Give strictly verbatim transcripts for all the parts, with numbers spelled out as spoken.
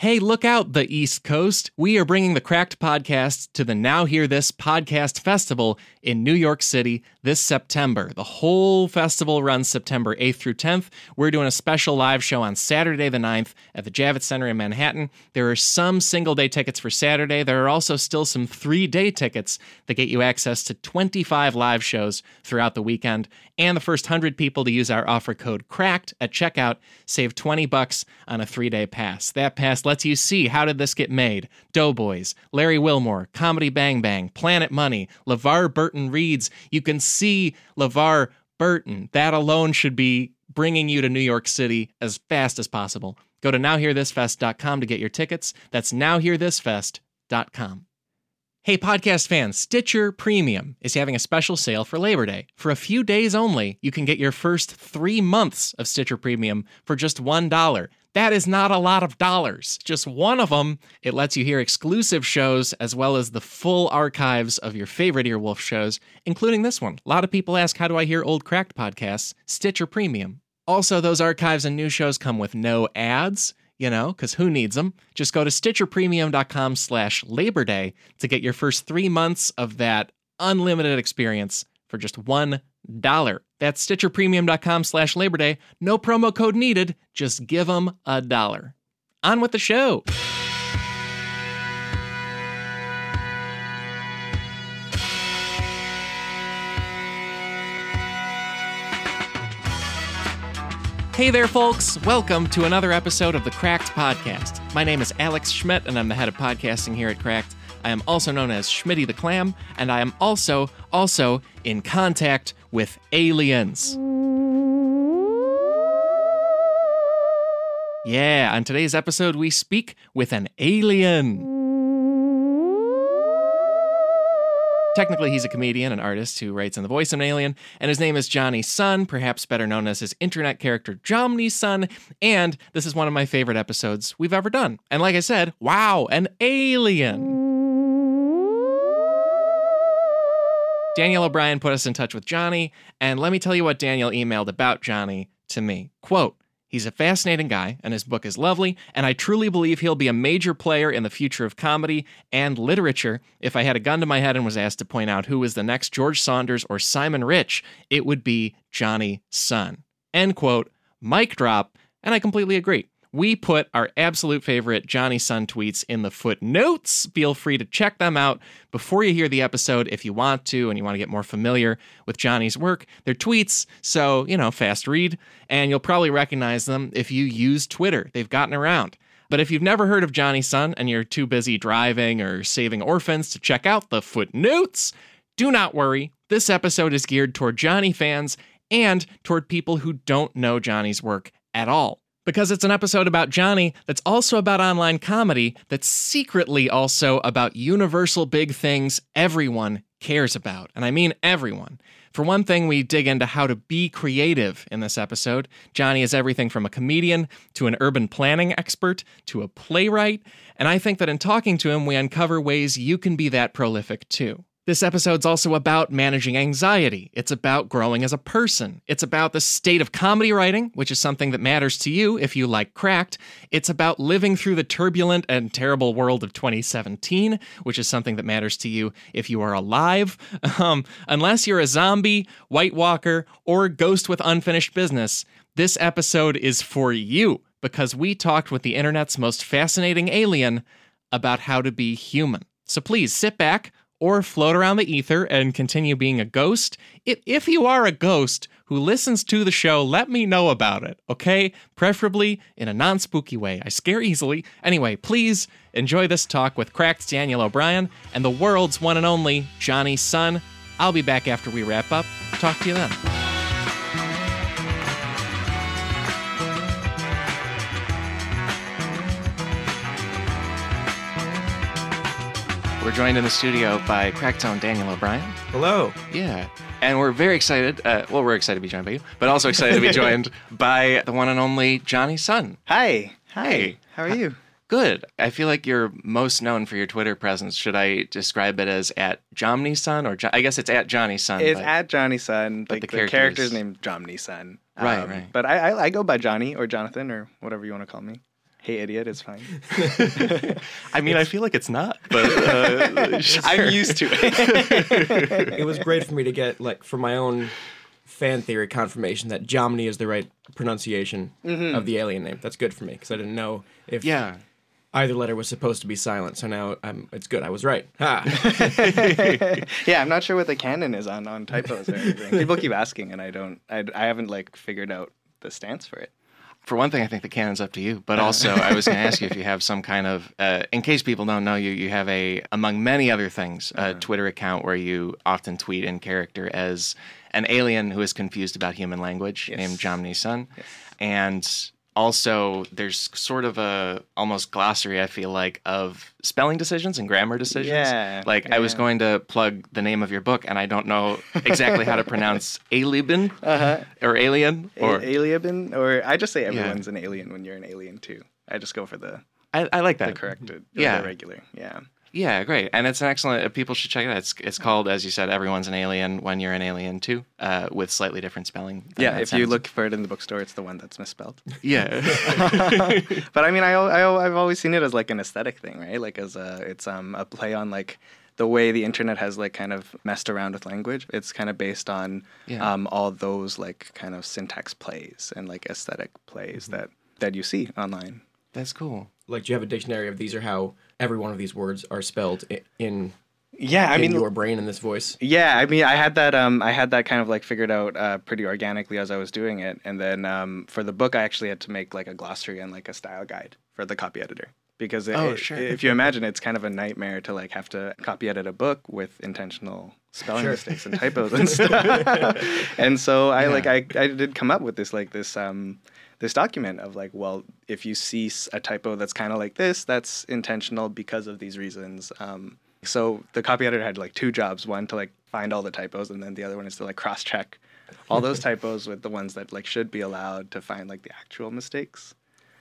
Hey, look out, the East Coast. We are bringing the Cracked Podcast to the Now Hear This Podcast Festival in New York City this September. The whole festival runs September eighth through tenth. We're doing a special live show on Saturday the ninth at the Javits Center in Manhattan. There are some single-day tickets for Saturday. There are also still some three-day tickets that get you access to twenty-five live shows throughout the weekend. And the first one hundred people to use our offer code CRACKED at checkout save twenty bucks on a three-day pass. That pass lets you see How Did This Get Made, Doughboys, Larry Wilmore, Comedy Bang Bang, Planet Money, LeVar Burton Reads. You can see LeVar Burton. That alone should be bringing you to New York City as fast as possible. Go to now hear this fest dot com to get your tickets. That's now hear this fest dot com. Hey, podcast fans, Stitcher Premium is having a special sale for Labor Day. For a few days only, you can get your first three months of Stitcher Premium for just one dollar. That is not a lot of dollars. Just one of them. It lets you hear exclusive shows as well as the full archives of your favorite Earwolf shows, including this one. A lot of people ask, how do I hear old Cracked podcasts? Stitcher Premium. Also, those archives and new shows come with no ads, you know, because who needs them? Just go to stitcher premium dot com slash Labor Day to get your first three months of that unlimited experience for just one dollar. That's stitcher premium dot com slash Labor Day. No promo code needed. Just give them a dollar. On with the show. Hey there, folks. Welcome to another episode of the Cracked Podcast. My name is Alex Schmidt, and I'm the head of podcasting here at Cracked. I am also known as Schmitty the Clam, and I am also, also in contact with aliens. Yeah, on today's episode, we speak with an alien. Technically, he's a comedian, an artist who writes in the voice of an alien, and his name is Jonny Sun, perhaps better known as his internet character Jonny Sun, and this is one of my favorite episodes we've ever done. And like I said, wow, an alien. Daniel O'Brien put us in touch with Jonny, and let me tell you what Daniel emailed about Jonny to me. Quote, he's a fascinating guy, and his book is lovely, and I truly believe he'll be a major player in the future of comedy and literature. If I had a gun to my head and was asked to point out who was the next George Saunders or Simon Rich, it would be Jonny Sun. End quote, mic drop, and I completely agree. We put our absolute favorite Jonny Sun tweets in the footnotes. Feel free to check them out before you hear the episode if you want to and you want to get more familiar with Jonny's work. They're tweets, so, you know, fast read, and you'll probably recognize them if you use Twitter. They've gotten around. But if you've never heard of Jonny Sun and you're too busy driving or saving orphans to check out the footnotes, do not worry. This episode is geared toward Jonny fans and toward people who don't know Jonny's work at all. Because it's an episode about Jonny that's also about online comedy that's secretly also about universal big things everyone cares about. And I mean everyone. For one thing, we dig into how to be creative in this episode. Jonny is everything from a comedian to an urban planning expert to a playwright. And I think that in talking to him, we uncover ways you can be that prolific too. This episode's also about managing anxiety. It's about growing as a person. It's about the state of comedy writing, which is something that matters to you if you like Cracked. It's about living through the turbulent and terrible world of twenty seventeen, which is something that matters to you if you are alive. Um, unless you're a zombie, White Walker, or ghost with unfinished business, this episode is for you because we talked with the internet's most fascinating alien about how to be human. So please sit back, or float around the ether and continue being a ghost. If you are a ghost who listens to the show, let me know about it, okay? Preferably in a non-spooky way. I scare easily. Anyway, please enjoy this talk with Cracked's Daniel O'Brien and the world's one and only Jonny Sun. I'll be back after we wrap up. Talk to you then. We're joined in the studio by Cracked's own Daniel O'Brien. Hello. Yeah. And we're very excited. Uh, well, we're excited to be joined by you, but also excited to be joined by the one and only Jonny Sun. Hi. Hi. How are Hi. you? Good. I feel like you're most known for your Twitter presence. Should I describe it as at Jonny Sun? Or jo- I guess it's at Jonny Sun. It's but, at Jonny Sun. But the, the character's, character's named Jonny Sun. Um, right, right. But I, I, I go by Jonny or Jonathan or whatever you want to call me. Hey, idiot, it's fine. I mean, it's... I feel like it's not, but uh, sure. I'm used to it. It was great for me to get, like, for my own fan theory confirmation that Jomny is the right pronunciation mm-hmm. of the alien name. That's good for me, because I didn't know if... Yeah. Either letter was supposed to be silent, so now I'm, it's good. I was right. Ha. Yeah, I'm not sure what the canon is on, on typos or anything. People keep asking, and I don't. I, I haven't like figured out the stance for it. For one thing, I think the canon's up to you. But also, I was going to ask you if you have some kind of, uh, in case people don't know you, you have a, among many other things, a uh-huh. Twitter account where you often tweet in character as an alien who is confused about human language, yes. named Jonny Sun, yes. and. Also, there's sort of a almost glossary, I feel like, of spelling decisions and grammar decisions. Yeah, like, yeah. I was going to plug the name of your book, and I don't know exactly how to pronounce Aliebin uh-huh. or Alien. or a- Aliebin, or I just say everyone's yeah. an alien when you're an alien, too. I just go for the... I, I like that. The corrected, yeah. the regular, yeah. Yeah, great. And it's an excellent... People should check it out. It's, it's called, as you said, Everyone's an Alien When You're an Alien Too, uh, with slightly different spelling. Yeah, if sounds. You look for it in the bookstore, it's the one that's misspelled. Yeah. But I mean, I, I, I've always seen it as like an aesthetic thing, right? Like as a, it's um, a play on like the way the internet has like kind of messed around with language. It's kind of based on yeah. um, all those like kind of syntax plays and like aesthetic plays mm-hmm. that, that you see online. That's cool. Like, do you have a dictionary of these are how every one of these words are spelled in, in yeah, I in mean, your brain in this voice? Yeah, I mean, I had that um, I had that kind of, like, figured out uh, pretty organically as I was doing it. And then um, for the book, I actually had to make, like, a glossary and, like, a style guide for the copy editor. Because it, oh, sure. it, if you imagine, it's kind of a nightmare to, like, have to copy edit a book with intentional spelling sure. mistakes and typos and stuff. And so I, yeah. like, I, I did come up with this, like, this... Um, this document of like, well, if you see a typo that's kind of like this, that's intentional because of these reasons. Um, so the copy editor had like two jobs, one to like find all the typos, and then the other one is to like cross-check all those typos with the ones that like should be allowed to find like the actual mistakes.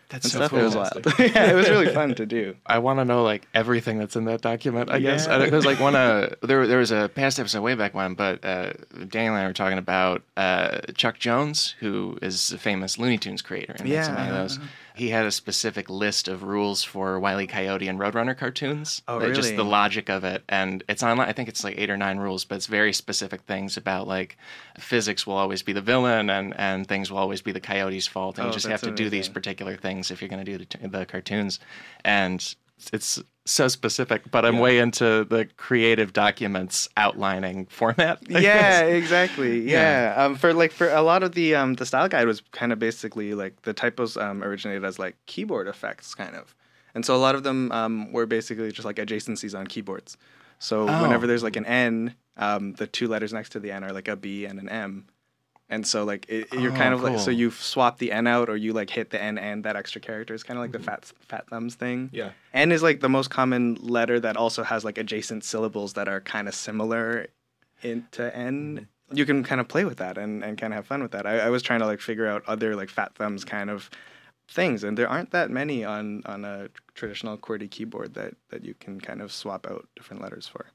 That's so cool. It was wild. Yeah, it was really fun to do. I want to know like everything that's in that document, I yeah. guess. I, there's like one, uh, there, there was a past episode way back when, but uh, Daniel and I were talking about uh, Chuck Jones, who is a famous Looney Tunes creator. And yeah. Many of those. He had a specific list of rules for Wile E. Coyote and Roadrunner cartoons. Oh, really? Just the logic of it. And it's online. I think it's like eight or nine rules, but it's very specific things about like physics will always be the villain and, and things will always be the coyote's fault. And oh, you just have to amazing. do these particular things if you're going to do the, the cartoons. And it's so specific, but I'm yeah. way into the creative documents outlining format. I yeah, guess. exactly. Yeah. yeah. Um, for like for a lot of the um, the style guide was kind of basically like the typos um, originated as like keyboard effects kind of. And so a lot of them um, were basically just like adjacencies on keyboards. So oh. whenever there's like an N, um, the two letters next to the N are like a B and an M. And so, like, it, oh, you're kind of cool. like, so you swap the N out or you, like, hit the N and that extra character. It's kind of like mm-hmm. the fat fat thumbs thing. Yeah. N is, like, the most common letter that also has, like, adjacent syllables that are kind of similar in, to N. Mm-hmm. You can kind of play with that and, and kind of have fun with that. I, I was trying to, like, figure out other, like, fat thumbs kind of things. And there aren't that many on, on a traditional QWERTY keyboard that, that you can kind of swap out different letters for.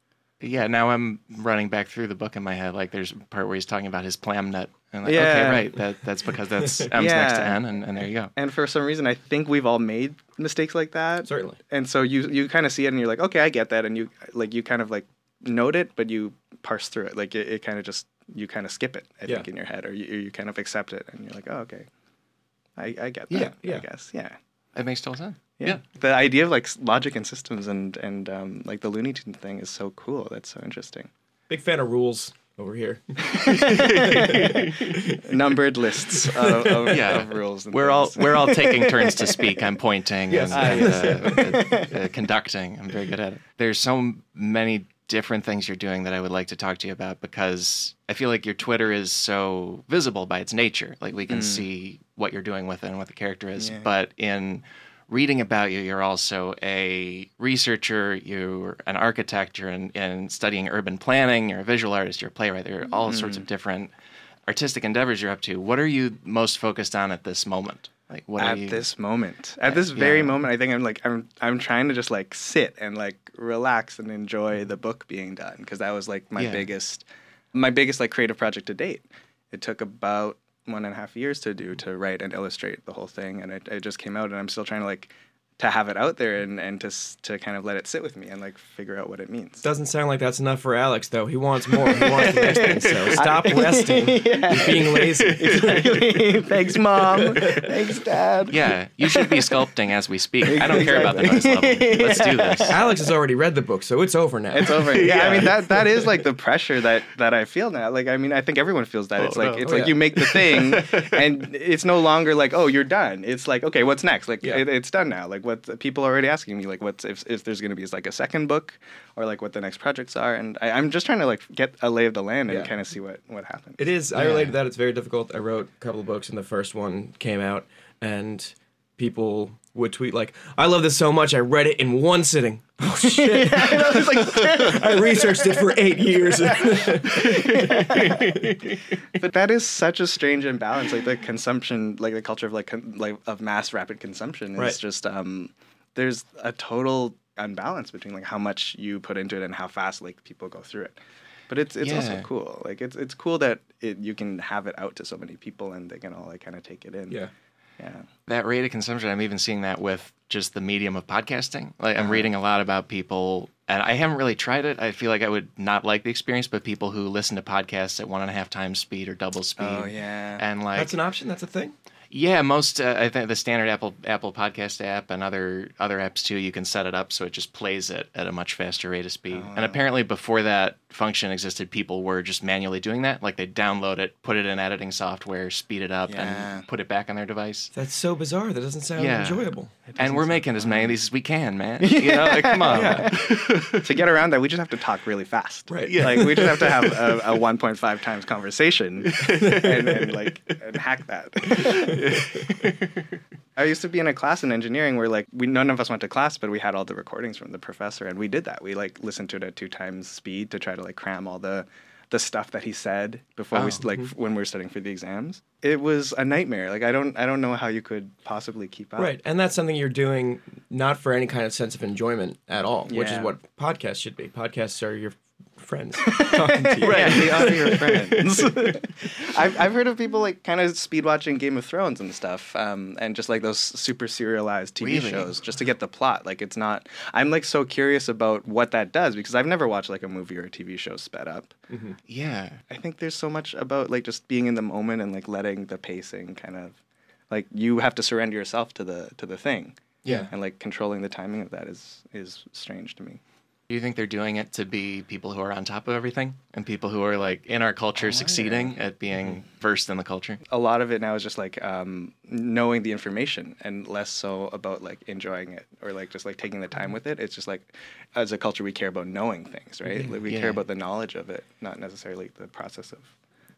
Yeah, now I'm running back through the book in my head. Like, there's a part where he's talking about his plam nut. And like, yeah. okay, right, that, that's because that's M's yeah. next to N, and, and there you go. And for some reason, I think we've all made mistakes like that. Certainly. And so you you kind of see it, and you're like, okay, I get that. And you like you kind of, like, note it, but you parse through it. Like, it, it kind of just, you kind of skip it, I yeah. think, in your head. Or you, you kind of accept it, and you're like, oh, okay, I, I get that, yeah, yeah. I guess. Yeah. It makes total sense. Yeah. yeah. The idea of like logic and systems and, and um, like the Looney Tunes thing is so cool. That's so interesting. Big fan of rules over here. Numbered lists of, of, yeah. of rules. And we're things. all we're all taking turns to speak. I'm pointing yes. and, and uh, uh, uh, conducting. I'm very good at it. There's so many different things you're doing that I would like to talk to you about because I feel like your Twitter is so visible by its nature. Like we can mm. see what you're doing with it and what the character is. Yeah. But in reading about you, you're also a researcher, you're an architect, you're in, in studying urban planning, you're a visual artist, you're a playwright, there are all mm. sorts of different artistic endeavors you're up to. What are you most focused on at this moment? Like what at are you... this moment, at this yeah. very moment, I think I'm like I'm I'm trying to just like sit and like relax and enjoy the book being done because that was like my yeah. biggest, my biggest like creative project to date. It took about one and a half years to do to write and illustrate the whole thing, and it, it just came out, and I'm still trying to like to have it out there and, and to to kind of let it sit with me and like figure out what it means. Doesn't sound like that's enough for Alex though. He wants more. He wants the next thing. So stop resting. Yeah. You're being lazy. Exactly. Thanks, Mom. Thanks, Dad. Yeah, you should be sculpting as we speak. I don't care about the next level. Let's do this. Alex has already read the book, so it's over now. It's over. Yeah, yeah. I mean that that is like the pressure that, that I feel now. Like I mean I think everyone feels that. Oh, it's like no. it's oh, like yeah. you make the thing, and it's no longer like oh you're done. It's like okay what's next? Like yeah. it, it's done now. Like. What people are already asking me, like, what's if, if there's going to be like a second book, or like what the next projects are, and I, I'm just trying to like get a lay of the land and yeah. kind of see what, what happens. It is. Yeah. I relate to that. It's very difficult. I wrote a couple of books, and the first one came out, and people would tweet like, "I love this so much. I read it in one sitting." Oh shit! Yeah, I know, it's like, I researched it for eight years. But that is such a strange imbalance. Like the consumption, like the culture of like con- like of mass rapid consumption is right. just um, there's a total unbalance between like how much you put into it and how fast like people go through it. But it's it's yeah. also cool. Like it's it's cool that it, you can have it out to so many people and they can all like kind of take it in. Yeah. Yeah. That rate of consumption, I'm even seeing that with just the medium of podcasting. Like I'm reading a lot about people, and I haven't really tried it. I feel like I would not like the experience, but people who listen to podcasts at one and a half times speed or double speed. Oh, yeah. And like, that's an option? That's a thing? Yeah, most, uh, I think the standard Apple Apple Podcast app and other other apps too, you can set it up so it just plays it at a much faster rate of speed. Oh, wow. And apparently before that function existed, people were just manually doing that. Like they'd download it, put it in editing software, speed it up, yeah. and put it back on their device. That's so bizarre. That doesn't sound yeah. enjoyable. Doesn't and we're making fun. As many of these as we can, man. Yeah. You know, like, come on. Yeah. To get around that, we just have to talk really fast. Right. Yeah. Like we just have to have a, a one point five times conversation and, and like and hack that. I used to be in a class in engineering where like we none of us went to class, but we had all the recordings from the professor, and we did that. We like listened to it at two times speed to try to like cram all the the stuff that he said before oh. we like when we were studying for the exams. It was a nightmare. Like I don't I don't know how you could possibly keep up. Right, and that's something you're doing not for any kind of sense of enjoyment at all, yeah. which is what podcasts should be. Podcasts are your friends talking to you. Right, they are your friends. I've, I've heard of people like kind of speed watching Game of Thrones and stuff um, and just like those super serialized T V really? shows just to get the plot. Like it's not, I'm like so curious about what that does because I've never watched like a movie or a T V show sped up. Mm-hmm. Yeah. I think there's so much about like just being in the moment and like letting the pacing kind of like you have to surrender yourself to the to the thing. Yeah. And like controlling the timing of that is is strange to me. Do you think they're doing it to be people who are on top of everything and people who are like in our culture oh, succeeding yeah. at being versed in the culture? A lot of it now is just like um, knowing the information and less so about like enjoying it or like just like taking the time with it. It's just like as a culture, we care about knowing things, right? Like, we yeah. care about the knowledge of it, not necessarily the process of.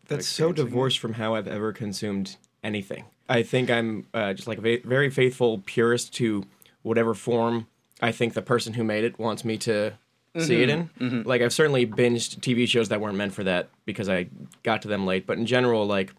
That's so divorced it. From how I've ever consumed anything. I think I'm uh, just like a very faithful purist to whatever form I think the person who made it wants me to mm-hmm. see it in. Mm-hmm. Like, I've certainly binged T V shows that weren't meant for that because I got to them late. But in general, like,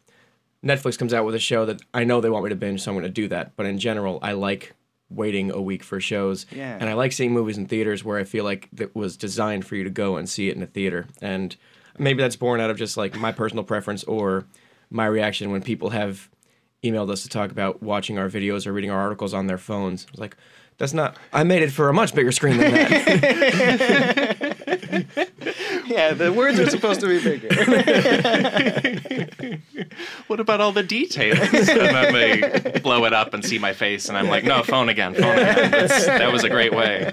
Netflix comes out with a show that I know they want me to binge, so I'm going to do that. But in general, I like waiting a week for shows. Yeah. And I like seeing movies in theaters where I feel like it was designed for you to go and see it in a theater. And maybe that's born out of just, like, my personal preference or my reaction when people have emailed us to talk about watching our videos or reading our articles on their phones. It's like... That's not... I made it for a much bigger screen than that. Yeah, the words are supposed to be bigger. What about all the details? And then they blow it up and see my face, and I'm like, no, phone again, phone again. That's, that was a great way.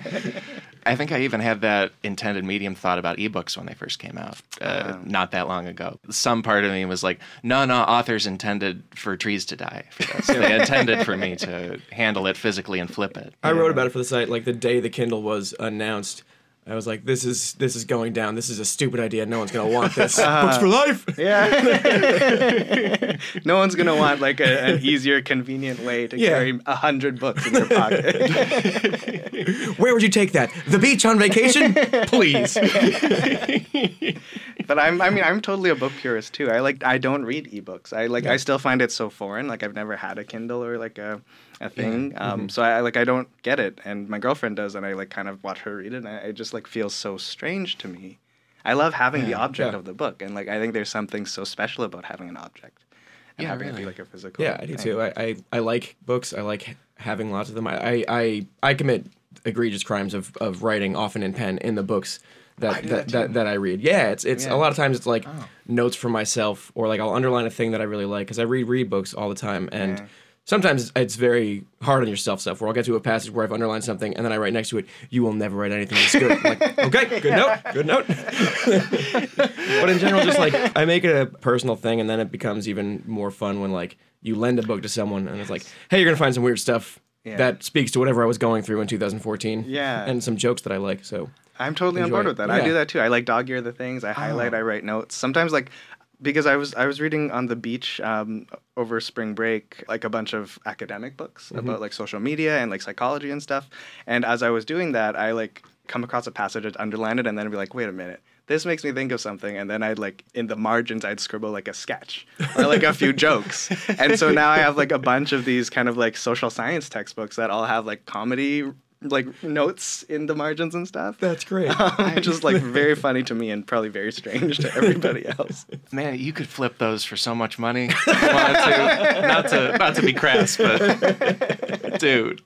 I think I even had that intended medium thought about ebooks when they first came out, uh, wow. not that long ago. Some part of me was like, no, no, authors intended for trees to die. For this. They intended for me to handle it physically and flip it. I yeah. wrote about it for the site, like the day the Kindle was announced. I was like, this is this is going down. This is a stupid idea. No one's going to want this. Uh, Books for life. Yeah. No one's going to want like a, an easier, convenient way to yeah. carry a hundred books in their pocket. Where would you take that? The beach on vacation? Please. But I'm, I mean, I'm totally a book purist too. I like, I don't read ebooks. I like, yeah. I still find it so foreign. Like I've never had a Kindle or like a... a thing yeah. um mm-hmm. so I like I don't get it, and my girlfriend does, and I like kind of watch her read it, and I, it just like feels so strange to me. I love having yeah, the object yeah. of the book, and like I think there's something so special about having an object and yeah, having really. it be like a physical. Yeah, I do thing. too. I, I, I like books. I like having lots of them. I, I, I commit egregious crimes of, of writing often in pen in the books that I that, that, that, that I read. Yeah, it's it's yeah. a lot of times it's like oh. notes for myself, or like I'll underline a thing that I really like because I reread books all the time, and yeah. sometimes it's very hard on yourself stuff where I'll get to a passage where I've underlined something and then I write next to it, "You will never write anything this good." I'm like, okay, good note, good note. But in general, just like I make it a personal thing, and then it becomes even more fun when like you lend a book to someone and yes. it's like, hey, you're going to find some weird stuff yeah. that speaks to whatever I was going through in two thousand fourteen yeah. and some jokes that I like. So I'm totally enjoy. on board with that. Yeah. I do that too. I like dog ear the things. I highlight, oh. I write notes. Sometimes like... Because I was I was reading on the beach um, over spring break, like a bunch of academic books mm-hmm. about like social media and like psychology and stuff. And as I was doing that, I like come across a passage, I'd underline it, and then I'd be like, wait a minute, this makes me think of something. And then I'd like in the margins, I'd scribble like a sketch or like a few jokes. And so now I have like a bunch of these kind of like social science textbooks that all have like comedy like notes in the margins and stuff. That's great. Um, just like very funny to me and probably very strange to everybody else. Man, you could flip those for so much money. Well, to, not to not to be crass, but dude,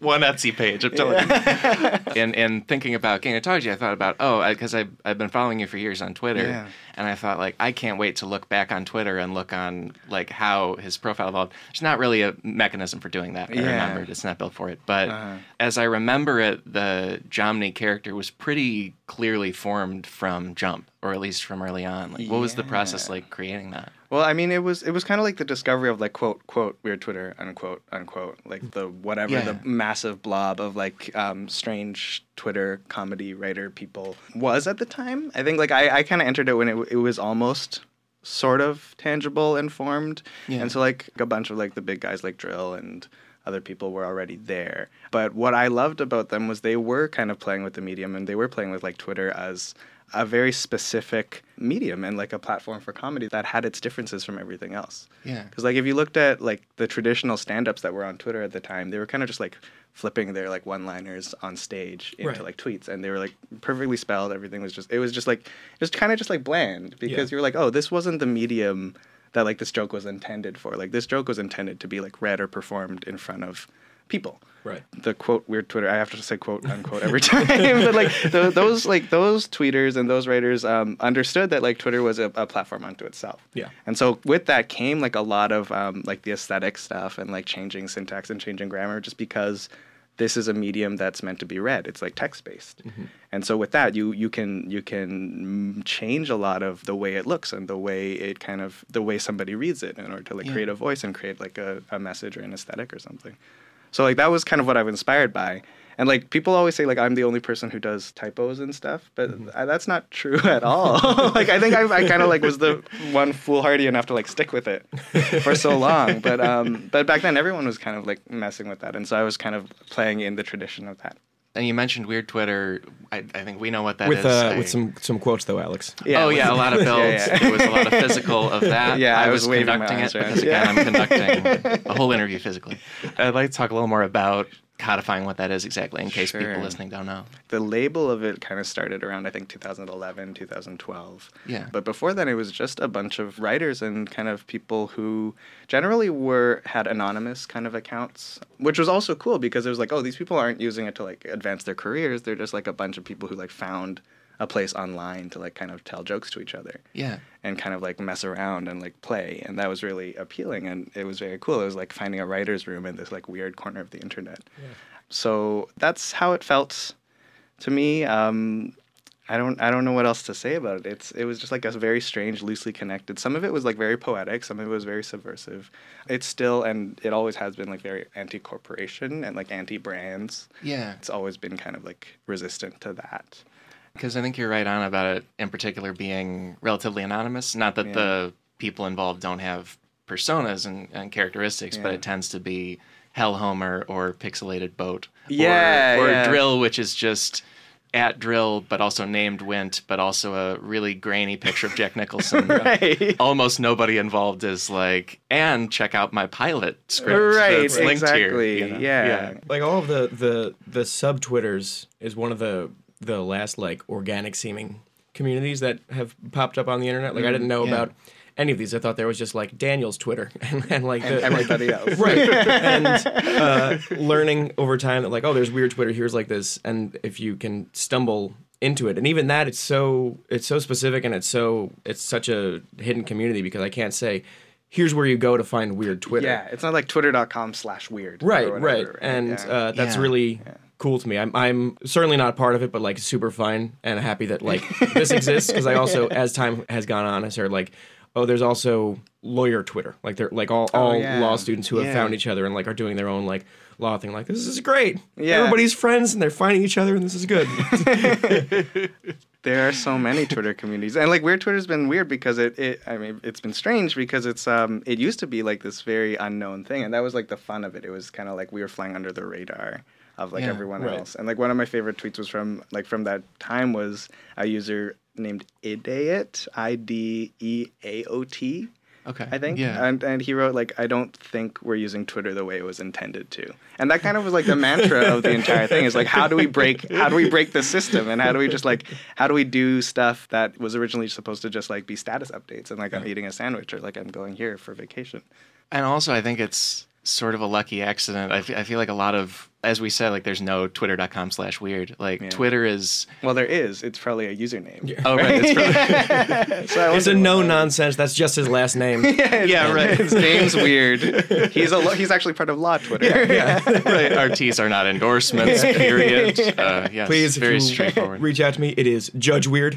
one Etsy page. I'm telling yeah. you. And and thinking about Gainatology, I thought about oh, because I, I've I've been following you for years on Twitter, yeah. and I thought like I can't wait to look back on Twitter and look on like how his profile evolved. There's not really a mechanism for doing that. I yeah. remembered it's not built for it, but. Uh-huh. As I remember it, the Jomny character was pretty clearly formed from Jump, or at least from early on. Like, yeah. what was the process like creating that? Well, I mean, it was it was kind of like the discovery of like quote quote Weird Twitter unquote unquote like the whatever yeah. the massive blob of like um, strange Twitter comedy writer people was at the time. I think like I, I kind of entered it when it it was almost. Sort of tangible and formed, yeah. and so like a bunch of like the big guys like Drill and other people were already there. But what I loved about them was they were kind of playing with the medium, and they were playing with like Twitter as a very specific medium and like a platform for comedy that had its differences from everything else. Yeah, because like if you looked at like the traditional stand-ups that were on Twitter at the time, they were kind of just like flipping their like one-liners on stage into right. like tweets, and they were like perfectly spelled. Everything was just it was just like it was kind of just like bland because yeah. you were like, oh, this wasn't the medium that like this joke was intended for. Like this joke was intended to be like read or performed in front of people. Right. The quote Weird Twitter. I have to say quote unquote every time, but like the, those like those tweeters and those writers um, understood that like Twitter was a, a platform unto itself. Yeah. And so with that came like a lot of um, like the aesthetic stuff and like changing syntax and changing grammar just because. This is a medium that's meant to be read. It's like text-based. Mm-hmm. And so with that, you you can you can change a lot of the way it looks and the way it kind of, the way somebody reads it in order to like yeah. create a voice and create like a, a message or an aesthetic or something. So like that was kind of what I was inspired by. And like people always say like I'm the only person who does typos and stuff, but mm-hmm. I, that's not true at all. Like I think I, I kind of like was the one foolhardy enough to like stick with it for so long. But um, but back then everyone was kind of like messing with that, and so I was kind of playing in the tradition of that. And you mentioned Weird Twitter. I, I think we know what that with, is. Uh, I, with some some quotes though, Alex. Yeah, oh yeah, a lot of builds. Yeah, yeah. There was a lot of physical of that. Yeah, I, I was, was conducting it because yeah. again I'm conducting a whole interview physically. I'd like to talk a little more about. Codifying what that is exactly in case sure. people listening don't know. The label of it kind of started around, I think, two thousand eleven, two thousand twelve. Yeah. But before then, it was just a bunch of writers and kind of people who generally were had anonymous kind of accounts, which was also cool because it was like, oh, these people aren't using it to, like, advance their careers. They're just, like, a bunch of people who, like, found a place online to, like, kind of tell jokes to each other. Yeah. And kind of, like, mess around and, like, play. And that was really appealing, and it was very cool. It was, like, finding a writer's room in this, like, weird corner of the internet. Yeah. So that's how it felt to me. Um, I don't I don't know what else to say about it. It's It was just, like, a very strange, loosely connected. Some of it was, like, very poetic. Some of it was very subversive. It's still, and it always has been, like, very anti-corporation and, like, anti-brands. Yeah. It's always been kind of, like, resistant to that. Because I think you're right on about it, in particular, being relatively anonymous. Not that yeah. the people involved don't have personas and, and characteristics, yeah. but it tends to be Hell Homer or Pixelated Boat yeah, or, or yeah. Drill, which is just at Drill, but also named Wint, but also a really grainy picture of Jack Nicholson. Right. Almost nobody involved is like, and check out my pilot script. Right, that's linked exactly. here. You know? yeah. yeah. Like all of the, the, the sub-Twitters is one of the... the last like organic seeming communities that have popped up on the internet. Like I didn't know yeah. about any of these. I thought there was just like Daniel's Twitter and, and like and the, everybody like, else, right? And uh, learning over time that like, oh, there's weird Twitter. Here's like this, and if you can stumble into it, and even that, it's so it's so specific and it's so it's such a hidden community because I can't say, here's where you go to find weird Twitter. Yeah, it's not like twitter dot com slash weird. Right, whatever, right, right, and yeah. uh, that's yeah. really yeah. cool to me. I'm I'm certainly not a part of it, but like super fine and happy that like this exists because I also, as time has gone on, I started like, oh, there's also lawyer Twitter. Like they're like all, all oh, yeah. law students who have yeah. found each other and like are doing their own like law thing. Like this is great. Yeah. Everybody's friends and they're finding each other and this is good. There are so many Twitter communities, and like weird Twitter's been weird because it, it I mean, it's been strange because it's um, it used to be like this very unknown thing, and that was like the fun of it. It was kind of like we were flying under the radar of like yeah, everyone right. else. And like one of my favorite tweets was from like from that time was a user named Ideaot, I D E A O T. Okay. I think. Yeah. And, and he wrote, like, I don't think we're using Twitter the way it was intended to. And that kind of was, like, the mantra of the entire thing is, like, how do we break, how do we break the system? And how do we just, like, how do we do stuff that was originally supposed to just, like, be status updates and, like, yeah. I'm eating a sandwich or, like, I'm going here for vacation. And also I think it's sort of a lucky accident. I, f- I feel like a lot of, as we said, like, there's no twitter dot com slash weird. Like, yeah. Twitter is... Well, there is. It's probably a username. Yeah. Oh, right. It's, probably... so it's a no-nonsense. That's just his last name. yeah, it's, yeah, right. His name's weird. He's a lo- he's actually part of Law Twitter. Yeah, yeah. Right. Our T's are not endorsements, period. Uh, yes, please, very straightforward. Reach out to me. It is Judge Weird.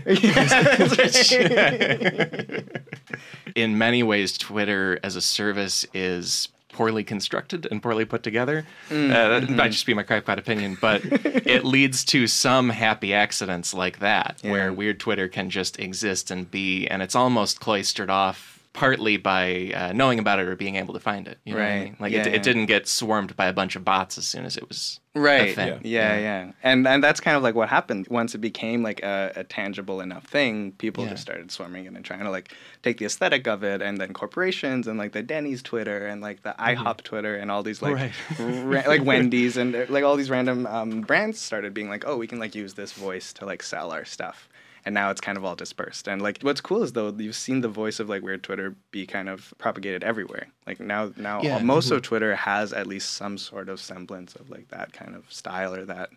In many ways, Twitter as a service is... poorly constructed and poorly put together. Mm, uh, that mm-hmm. might just be my crackpot opinion, but it leads to some happy accidents like that, yeah. where weird Twitter can just exist and be, and it's almost cloistered off partly by uh, knowing about it or being able to find it. You know right. what I mean? Like yeah, it, yeah. it didn't get swarmed by a bunch of bots as soon as it was right. a thing. Yeah. Yeah, yeah, yeah. And and that's kind of like what happened. Once it became like a, a tangible enough thing, people yeah. just started swarming it and trying to like take the aesthetic of it, and then corporations and like the Denny's Twitter and like the IHOP mm-hmm. Twitter and all these like right. ra- like Wendy's and like all these random um, brands started being like, oh, we can like use this voice to like sell our stuff. And now it's kind of all dispersed. And like, what's cool is though you've seen the voice of like weird Twitter be kind of propagated everywhere. Like now, now yeah, all, most mm-hmm. of Twitter has at least some sort of semblance of like that kind of style or that.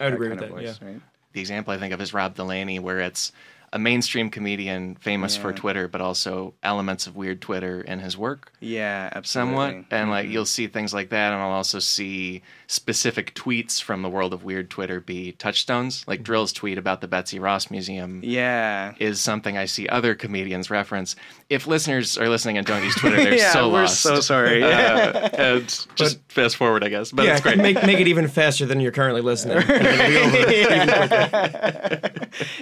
I would that agree kind with of that. Voice, yeah. right? The example I think of is Rob Delaney, where it's a mainstream comedian famous yeah. for Twitter, but also elements of weird Twitter in his work. Yeah, absolutely. Somewhat, and mm-hmm. like you'll see things like that, and I'll also see specific tweets from the world of weird Twitter be touchstones. Like Drill's tweet about the Betsy Ross Museum. Yeah, is something I see other comedians reference. If listeners are listening and don't use Twitter, they're yeah, so we're lost. So sorry. Uh, and just but, fast forward, I guess. But yeah, it's great. Make make it even faster than you're currently listening.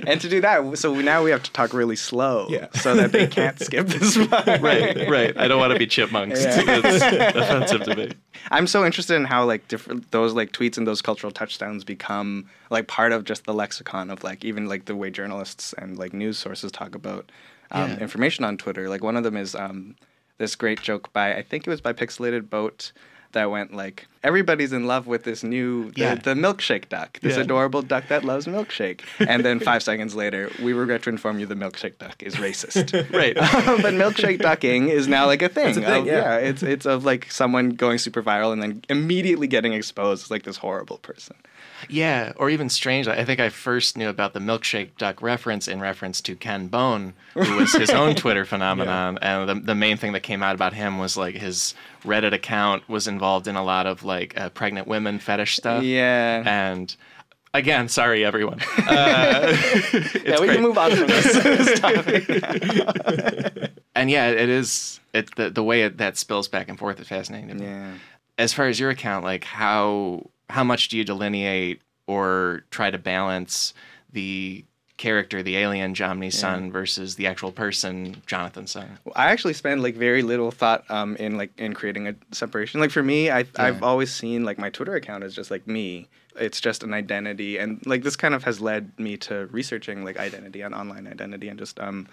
And to do that, so. Now we have to talk really slow yeah. so that they can't skip this part. Right, right. I don't want to be chipmunks. Yeah. It's offensive to me. I'm so interested in how like different those like tweets and those cultural touchstones become like part of just the lexicon of like even like the way journalists and like news sources talk about um, yeah. information on Twitter. Like one of them is um, this great joke by, I think it was by Pixelated Boat, that went like, everybody's in love with this new, the, yeah. the milkshake duck, this yeah. adorable duck that loves milkshake. And then five seconds later, we regret to inform you the milkshake duck is racist. Right. But milkshake ducking is now like a thing. It's a thing of, yeah. yeah. It's it's of like someone going super viral and then immediately getting exposed as like this horrible person. Yeah. Or even strange. I think I first knew about the milkshake duck reference in reference to Ken Bone, who was his own Twitter phenomenon. Yeah. And the, the main thing that came out about him was like his Reddit account was involved in a lot of like, like uh, pregnant women fetish stuff. Yeah. And again, sorry, everyone. Uh, yeah, we great. Can move on from this, this topic now. And yeah, it is, it, the, the way it, that spills back and forth is fascinating to me. Yeah. As far as your account, like how how much do you delineate or try to balance the character, the alien Jonny Sun, yeah. versus the actual person Jonathan Sun? Well, I actually spend like very little thought um, in like in creating a separation. Like for me, I, yeah. I've always seen like my Twitter account as just like me. It's just an identity, and like this kind of has led me to researching like identity and online identity, and just um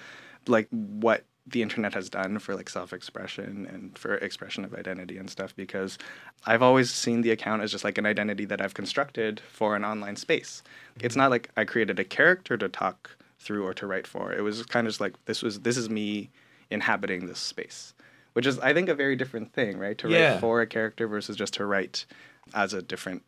like what the internet has done for like self-expression and for expression of identity and stuff, because I've always seen the account as just like an identity that I've constructed for an online space. It's not like I created a character to talk through or to write for. It was kind of just like, this was this is me inhabiting this space, which is, I think, a very different thing, right? To yeah. write for a character versus just to write as a different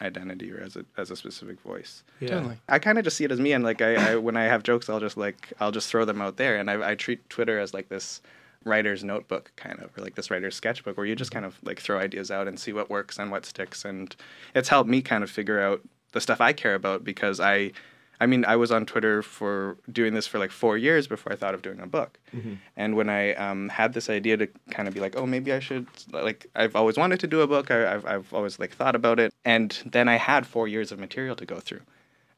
identity or as a as a specific voice. Yeah. Totally. I kind of just see it as me, and like I, I when I have jokes, I'll just like I'll just throw them out there, and I, I treat Twitter as like this writer's notebook kind of, or like this writer's sketchbook, where you just kind of like throw ideas out and see what works and what sticks. And it's helped me kind of figure out the stuff I care about, because I I mean, I was on Twitter for doing this for like four years before I thought of doing a book. Mm-hmm. And when I um, had this idea to kind of be like, oh, maybe I should, like, I've always wanted to do a book. I, I've I've always like thought about it. And then I had four years of material to go through.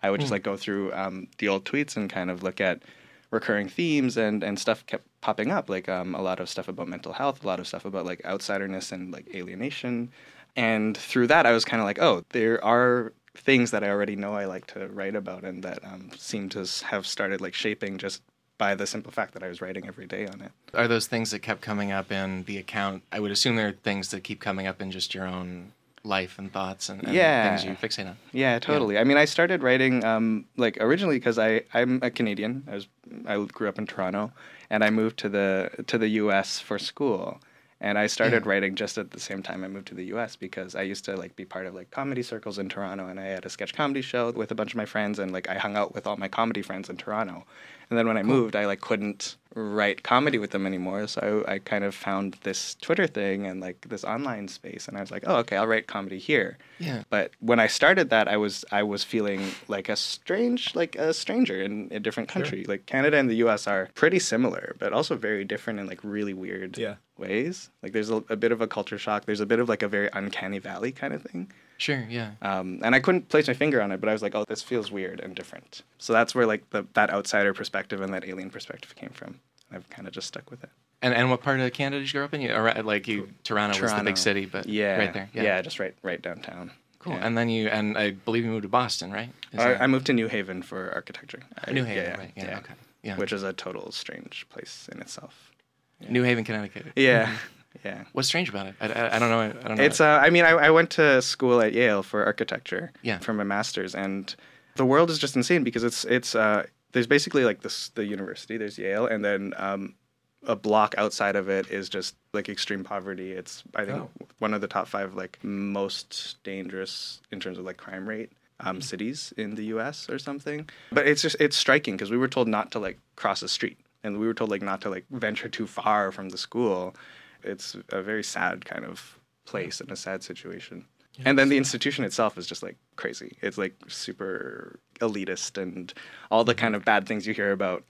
I would just mm. like go through um, the old tweets and kind of look at recurring themes, and, and stuff kept popping up. Like um, a lot of stuff about mental health, a lot of stuff about like outsiderness and like alienation. And through that, I was kind of like, oh, there are things that I already know I like to write about, and that um, seem to have started like shaping just by the simple fact that I was writing every day on it. Are those things that kept coming up in the account? I would assume there are things that keep coming up in just your own life and thoughts and, and yeah. things you fixate on. Yeah, totally. Yeah. I mean, I started writing um, like originally because I I'm a Canadian. I was I grew up in Toronto, and I moved to the to the U S for school. And I started yeah. writing just at the same time I moved to the U S, because I used to like be part of like comedy circles in Toronto, and I had a sketch comedy show with a bunch of my friends, and like I hung out with all my comedy friends in Toronto. And then when I cool. moved, I like couldn't write comedy with them anymore, so I, I kind of found this Twitter thing and like this online space, and I was like, oh, okay, I'll write comedy here. Yeah. But when I started that, I was I was feeling like a strange like a stranger in a different country. Sure. Like Canada and the U S are pretty similar, but also very different in like really weird yeah. ways. Like there's a, a bit of a culture shock. There's a bit of like a very uncanny valley kind of thing. Sure, yeah. Um, and I couldn't place my finger on it, but I was like, oh, this feels weird and different. So that's where like the, that outsider perspective and that alien perspective came from. I've kind of just stuck with it. And and what part of Canada did you grow up in? You, or, like you, Toronto, Toronto was the big city, but yeah, right there. Yeah, yeah, just right right downtown. Cool. Yeah. And then you, and I believe you moved to Boston, right? Is I, that... I moved to New Haven for architecture. Uh, New Haven, yeah, right. Yeah, yeah, okay. Yeah. Which is a total strange place in itself. Yeah. New Haven, Connecticut. Yeah. Mm-hmm. Yeah. What's strange about it? I, I, I don't know. I don't know. It's. Uh, I mean, I, I went to school at Yale for architecture. Yeah. For my master's, and the world is just insane, because it's it's uh, there's basically like this the university. There's Yale, and then um, a block outside of it is just like extreme poverty. It's I think oh. one of the top five like most dangerous in terms of like crime rate um, mm-hmm. cities in the U S or something. But it's just it's striking, because we were told not to like cross the street, and we were told like not to like venture too far from the school. It's a very sad kind of place and a sad situation. Yes. And then the institution itself is just like crazy. It's like super elitist, and all the kind of bad things you hear about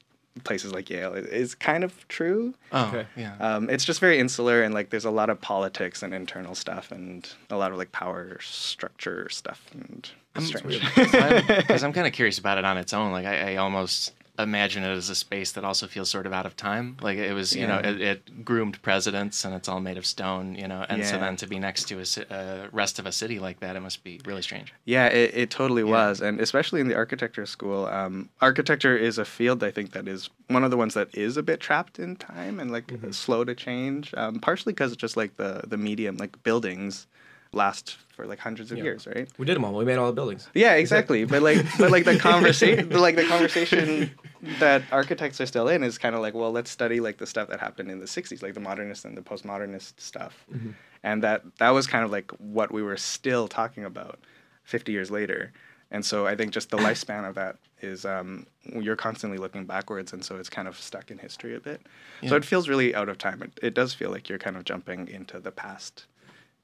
places like Yale is kind of true. Oh, okay. Yeah. Um, it's just very insular, and like there's a lot of politics and internal stuff, and a lot of like power structure stuff. And I'm strange. Because I'm, I'm kind of curious about it on its own. Like I, I almost imagine it as a space that also feels sort of out of time. Like it was, you yeah. know, it, it groomed presidents, and it's all made of stone, you know, and yeah. so then to be next to a uh, rest of a city like that, it must be really strange. Yeah, it, it totally yeah. was. And especially in the architecture school, um, architecture is a field, I think, that is one of the ones that is a bit trapped in time and like mm-hmm. slow to change, um, partially because just like the, the medium, like buildings last for like hundreds of yeah. years, right? We did them all. We made all the buildings. Yeah, exactly. But like, but like the conversation, like the conversation that architects are still in is kind of like, well, let's study like the stuff that happened in the sixties, like the modernist and the postmodernist stuff, mm-hmm. and that that was kind of like what we were still talking about fifty years later. And so I think just the lifespan of that is um, you're constantly looking backwards, and so it's kind of stuck in history a bit. Yeah. So it feels really out of time. It, it does feel like you're kind of jumping into the past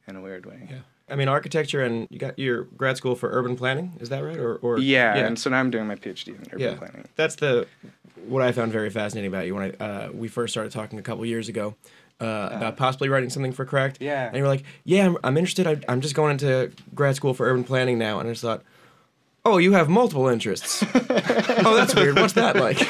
in a weird way. Yeah. I mean, architecture, and you got your grad school for urban planning, is that right? Or, or yeah, yeah, and so now I'm doing my PhD in urban yeah. planning. That's the what I found very fascinating about you when I uh, we first started talking a couple years ago uh, uh, about possibly writing something for Cracked. Yeah. And you were like, yeah, I'm, I'm interested. I, I'm just going into grad school for urban planning now. And I just thought, oh, you have multiple interests. Oh, that's weird. What's that like?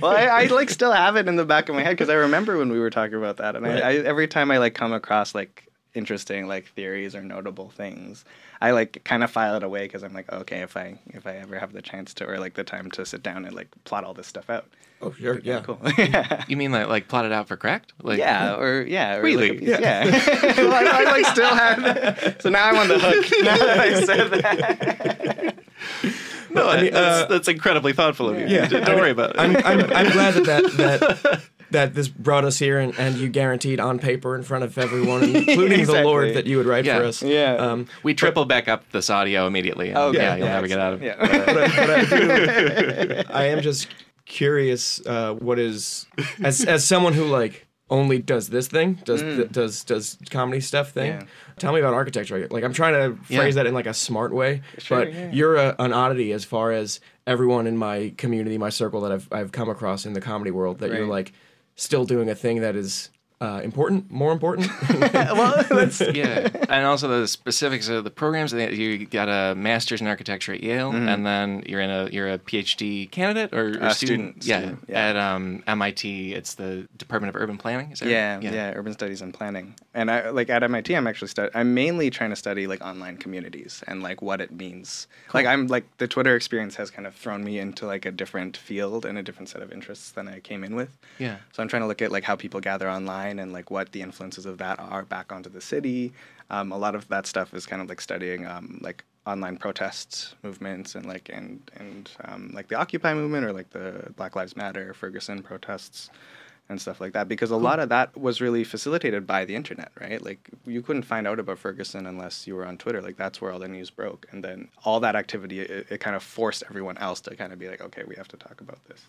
Well, I, I like still have it in the back of my head, because I remember when we were talking about that, and right. I, I every time I like come across like interesting like theories or notable things, I like kind of file it away, because I'm like, okay, if I if I ever have the chance to, or like the time to sit down and like plot all this stuff out. Oh sure, yeah, cool. Yeah. You mean like like plot it out for Cracked? Like yeah, or yeah, or really? Like piece, yeah. yeah. Well, I, I like still have that. So now I'm on the hook. Now that I said that. No, I mean, that's, uh, that's incredibly thoughtful of you. Yeah. Don't I mean, worry about it. I'm, I'm, I'm glad that that, that that this brought us here, and, and you guaranteed on paper in front of everyone, including exactly. the Lord, that you would write yeah. for us. Yeah. Um, we triple but, back up this audio immediately. And, oh, yeah, yeah, you'll yeah, never get out of it. Yeah. But, but, I, but I, do, I am just curious uh, what is, as as someone who, like, only does this thing, does mm. th- does does comedy stuff thing. Yeah. Tell me about architecture. Like, I'm trying to phrase yeah. that in, like, a smart way, sure, but yeah. you're a, an oddity as far as everyone in my community, my circle that I've I've come across in the comedy world, that right. you're, like, still doing a thing that is uh, important, more important. Well, that's... Yeah. And also the specifics of the programs. I think you got a master's in architecture at Yale, mm-hmm. and then you're in a you're a PhD candidate or, or uh, student, student, yeah, student. Yeah, at um, M I T. It's the Department of Urban Planning. Is that yeah, right? yeah, yeah, Urban Studies and Planning. And I like at M I T, I'm actually stu- I'm mainly trying to study, like, online communities and, like, what it means. Cool. Like, I'm like the Twitter experience has kind of thrown me into, like, a different field and a different set of interests than I came in with. Yeah. So I'm trying to look at, like, how people gather online, and, like, what the influences of that are back onto the city. Um, a lot of that stuff is kind of, like, studying um, like online protests, movements, and like and and um, like the Occupy movement, or like the Black Lives Matter, Ferguson protests, and stuff like that. Because a lot of that was really facilitated by the internet, right? Like, you couldn't find out about Ferguson unless you were on Twitter. Like, that's where all the news broke, and then all that activity it, it kind of forced everyone else to kind of be like, okay, we have to talk about this.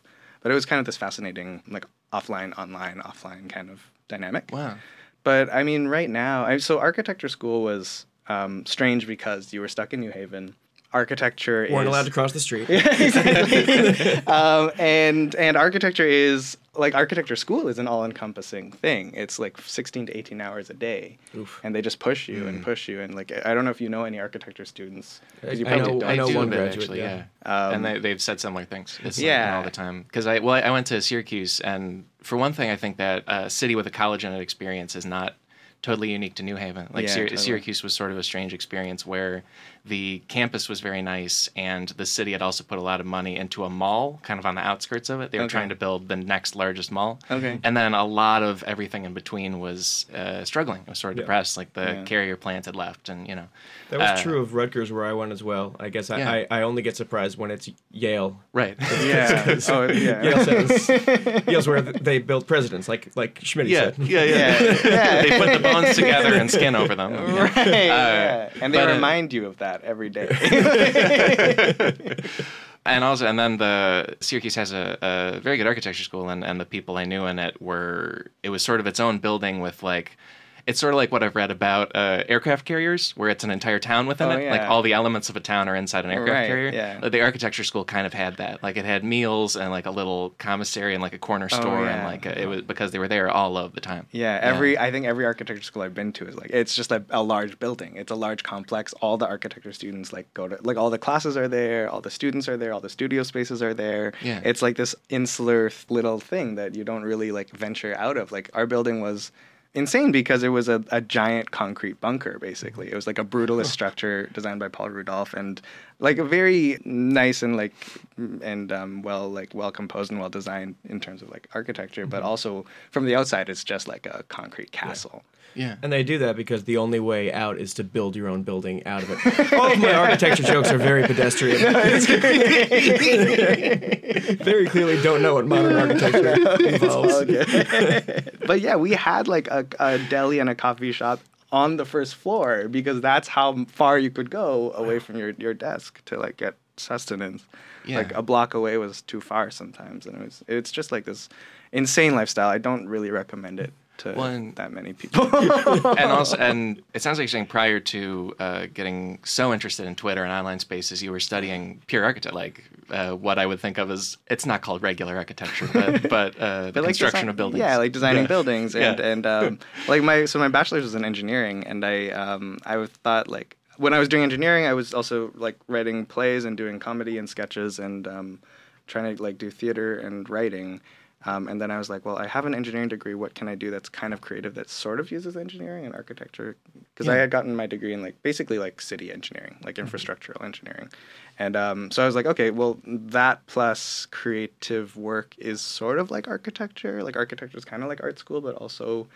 But it was kind of this fascinating, like, offline, online, offline kind of dynamic. Wow. But, I mean, right now, I, so architecture school was um, strange because you were stuck in New Haven. Architecture weren't is... Weren't allowed to cross the street. Yeah, exactly. um, and, and architecture is, like, architecture school is an all-encompassing thing. It's, like, sixteen to eighteen hours a day. Oof. And they just push you mm. and push you. And, like, I don't know if you know any architecture students. You I, know, I know one graduate, actually, yeah. yeah. Um, and they, they've said similar things. It's yeah. Like, all the time. Because, I well, I went to Syracuse, and for one thing, I think that a city with a college and an experience is not totally unique to New Haven. Like, yeah, Syr- totally. Syracuse was sort of a strange experience where the campus was very nice, and the city had also put a lot of money into a mall kind of on the outskirts of it. They were okay. trying to build the next largest mall. Okay. And then a lot of everything in between was uh, struggling. It was sort of yeah. depressed. Like, the yeah. carrier plants had left, and, you know. That was uh, true of Rutgers, where I went as well. I guess I, yeah. I, I only get surprised when it's Yale. Right. yeah. Oh, yeah. Yale says, Yale's where they build presidents, like like Schmidt yeah. said. Yeah, yeah, yeah. yeah. They put the bones together and skin over them. Right. Yeah. Uh, yeah. And they but, remind uh, you of that every day. And also, and then the Syracuse has a, a very good architecture school, and, and the people I knew in it were, it was sort of its own building with, like, it's sort of like what I've read about uh, aircraft carriers, where it's an entire town within oh, it. Yeah. Like, all the elements of a town are inside an aircraft right, carrier. Yeah. The architecture school kind of had that. Like, it had meals and, like, a little commissary and, like, a corner store. Oh, yeah. And, like, a, it was because they were there all of the time. Yeah. Every yeah. I think every architecture school I've been to is, like, it's just a, a large building. It's a large complex. All the architecture students, like, go to, like, all the classes are there. All the students are there. All the studio spaces are there. Yeah. It's like this insular little thing that you don't really, like, venture out of. Like, our building was insane because it was a, a giant concrete bunker, basically. It was like a brutalist structure designed by Paul Rudolph, and like a very nice and like and um, well like well composed and well designed in terms of like architecture, but also from the outside it's just like a concrete castle. Yeah. yeah. And they do that because the only way out is to build your own building out of it. All of my architecture jokes are very pedestrian. Very clearly don't know what modern architecture involves. But yeah, we had like a a deli and a coffee shop on the first floor because that's how far you could go away from your, your desk to like get sustenance. Yeah. Like a block away was too far sometimes, and it was it's just like this insane lifestyle. I don't really recommend it to well, and, that many people. and also, and it sounds like you're saying prior to uh, getting so interested in Twitter and online spaces, you were studying pure architecture, like uh, what I would think of as, it's not called regular architecture, but, but uh, the but, like, construction design, of buildings. Yeah, like designing yeah. buildings. And, yeah. and um, like my, so my bachelor's was in engineering, and I, um, I thought like, when I was doing engineering, I was also like writing plays and doing comedy and sketches and um, trying to like do theater and writing. Um, and then I was like, well, I have an engineering degree. What can I do that's kind of creative that sort of uses engineering and architecture? Because yeah. I had gotten my degree in like basically like city engineering, like mm-hmm. infrastructural engineering. And um, so I was like, okay, well, that plus creative work is sort of like architecture. Like architecture is kind of like art school, but also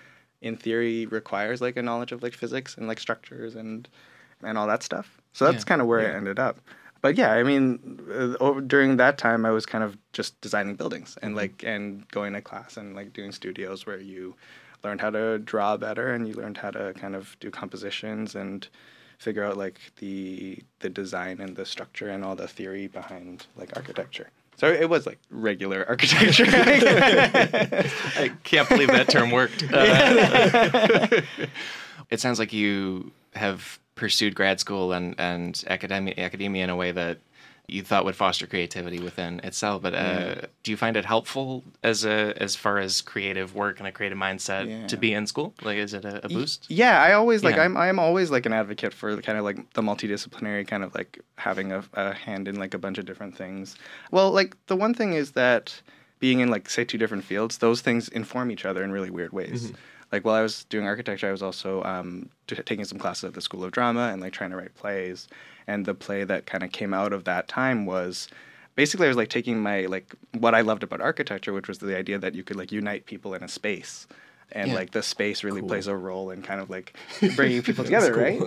in theory requires like a knowledge of like physics and like structures and, and all that stuff. So that's yeah. kind of where yeah. I ended up. But yeah, I mean, over, during that time, I was kind of just designing buildings and like and going to class and like doing studios where you learned how to draw better and you learned how to kind of do compositions and figure out like the the design and the structure and all the theory behind like architecture. So it was like regular architecture. I can't believe that term worked. Uh, it sounds like you have pursued grad school and, and academia, academia in a way that you thought would foster creativity within itself. But uh, mm. do you find it helpful as a as far as creative work and a creative mindset yeah. to be in school? Like, is it a, a boost? Yeah, I always like yeah. I'm I'm always like an advocate for kind of like the multidisciplinary kind of like having a, a hand in like a bunch of different things. Well, like the one thing is that being in like say two different fields, those things inform each other in really weird ways. Mm-hmm. Like while I was doing architecture, I was also um, t- taking some classes at the School of Drama and like trying to write plays. And the play that kind of came out of that time was basically I was like taking my like what I loved about architecture, which was the idea that you could like unite people in a space. And, yeah. like, the space really cool. plays a role in kind of, like, bringing people together, right?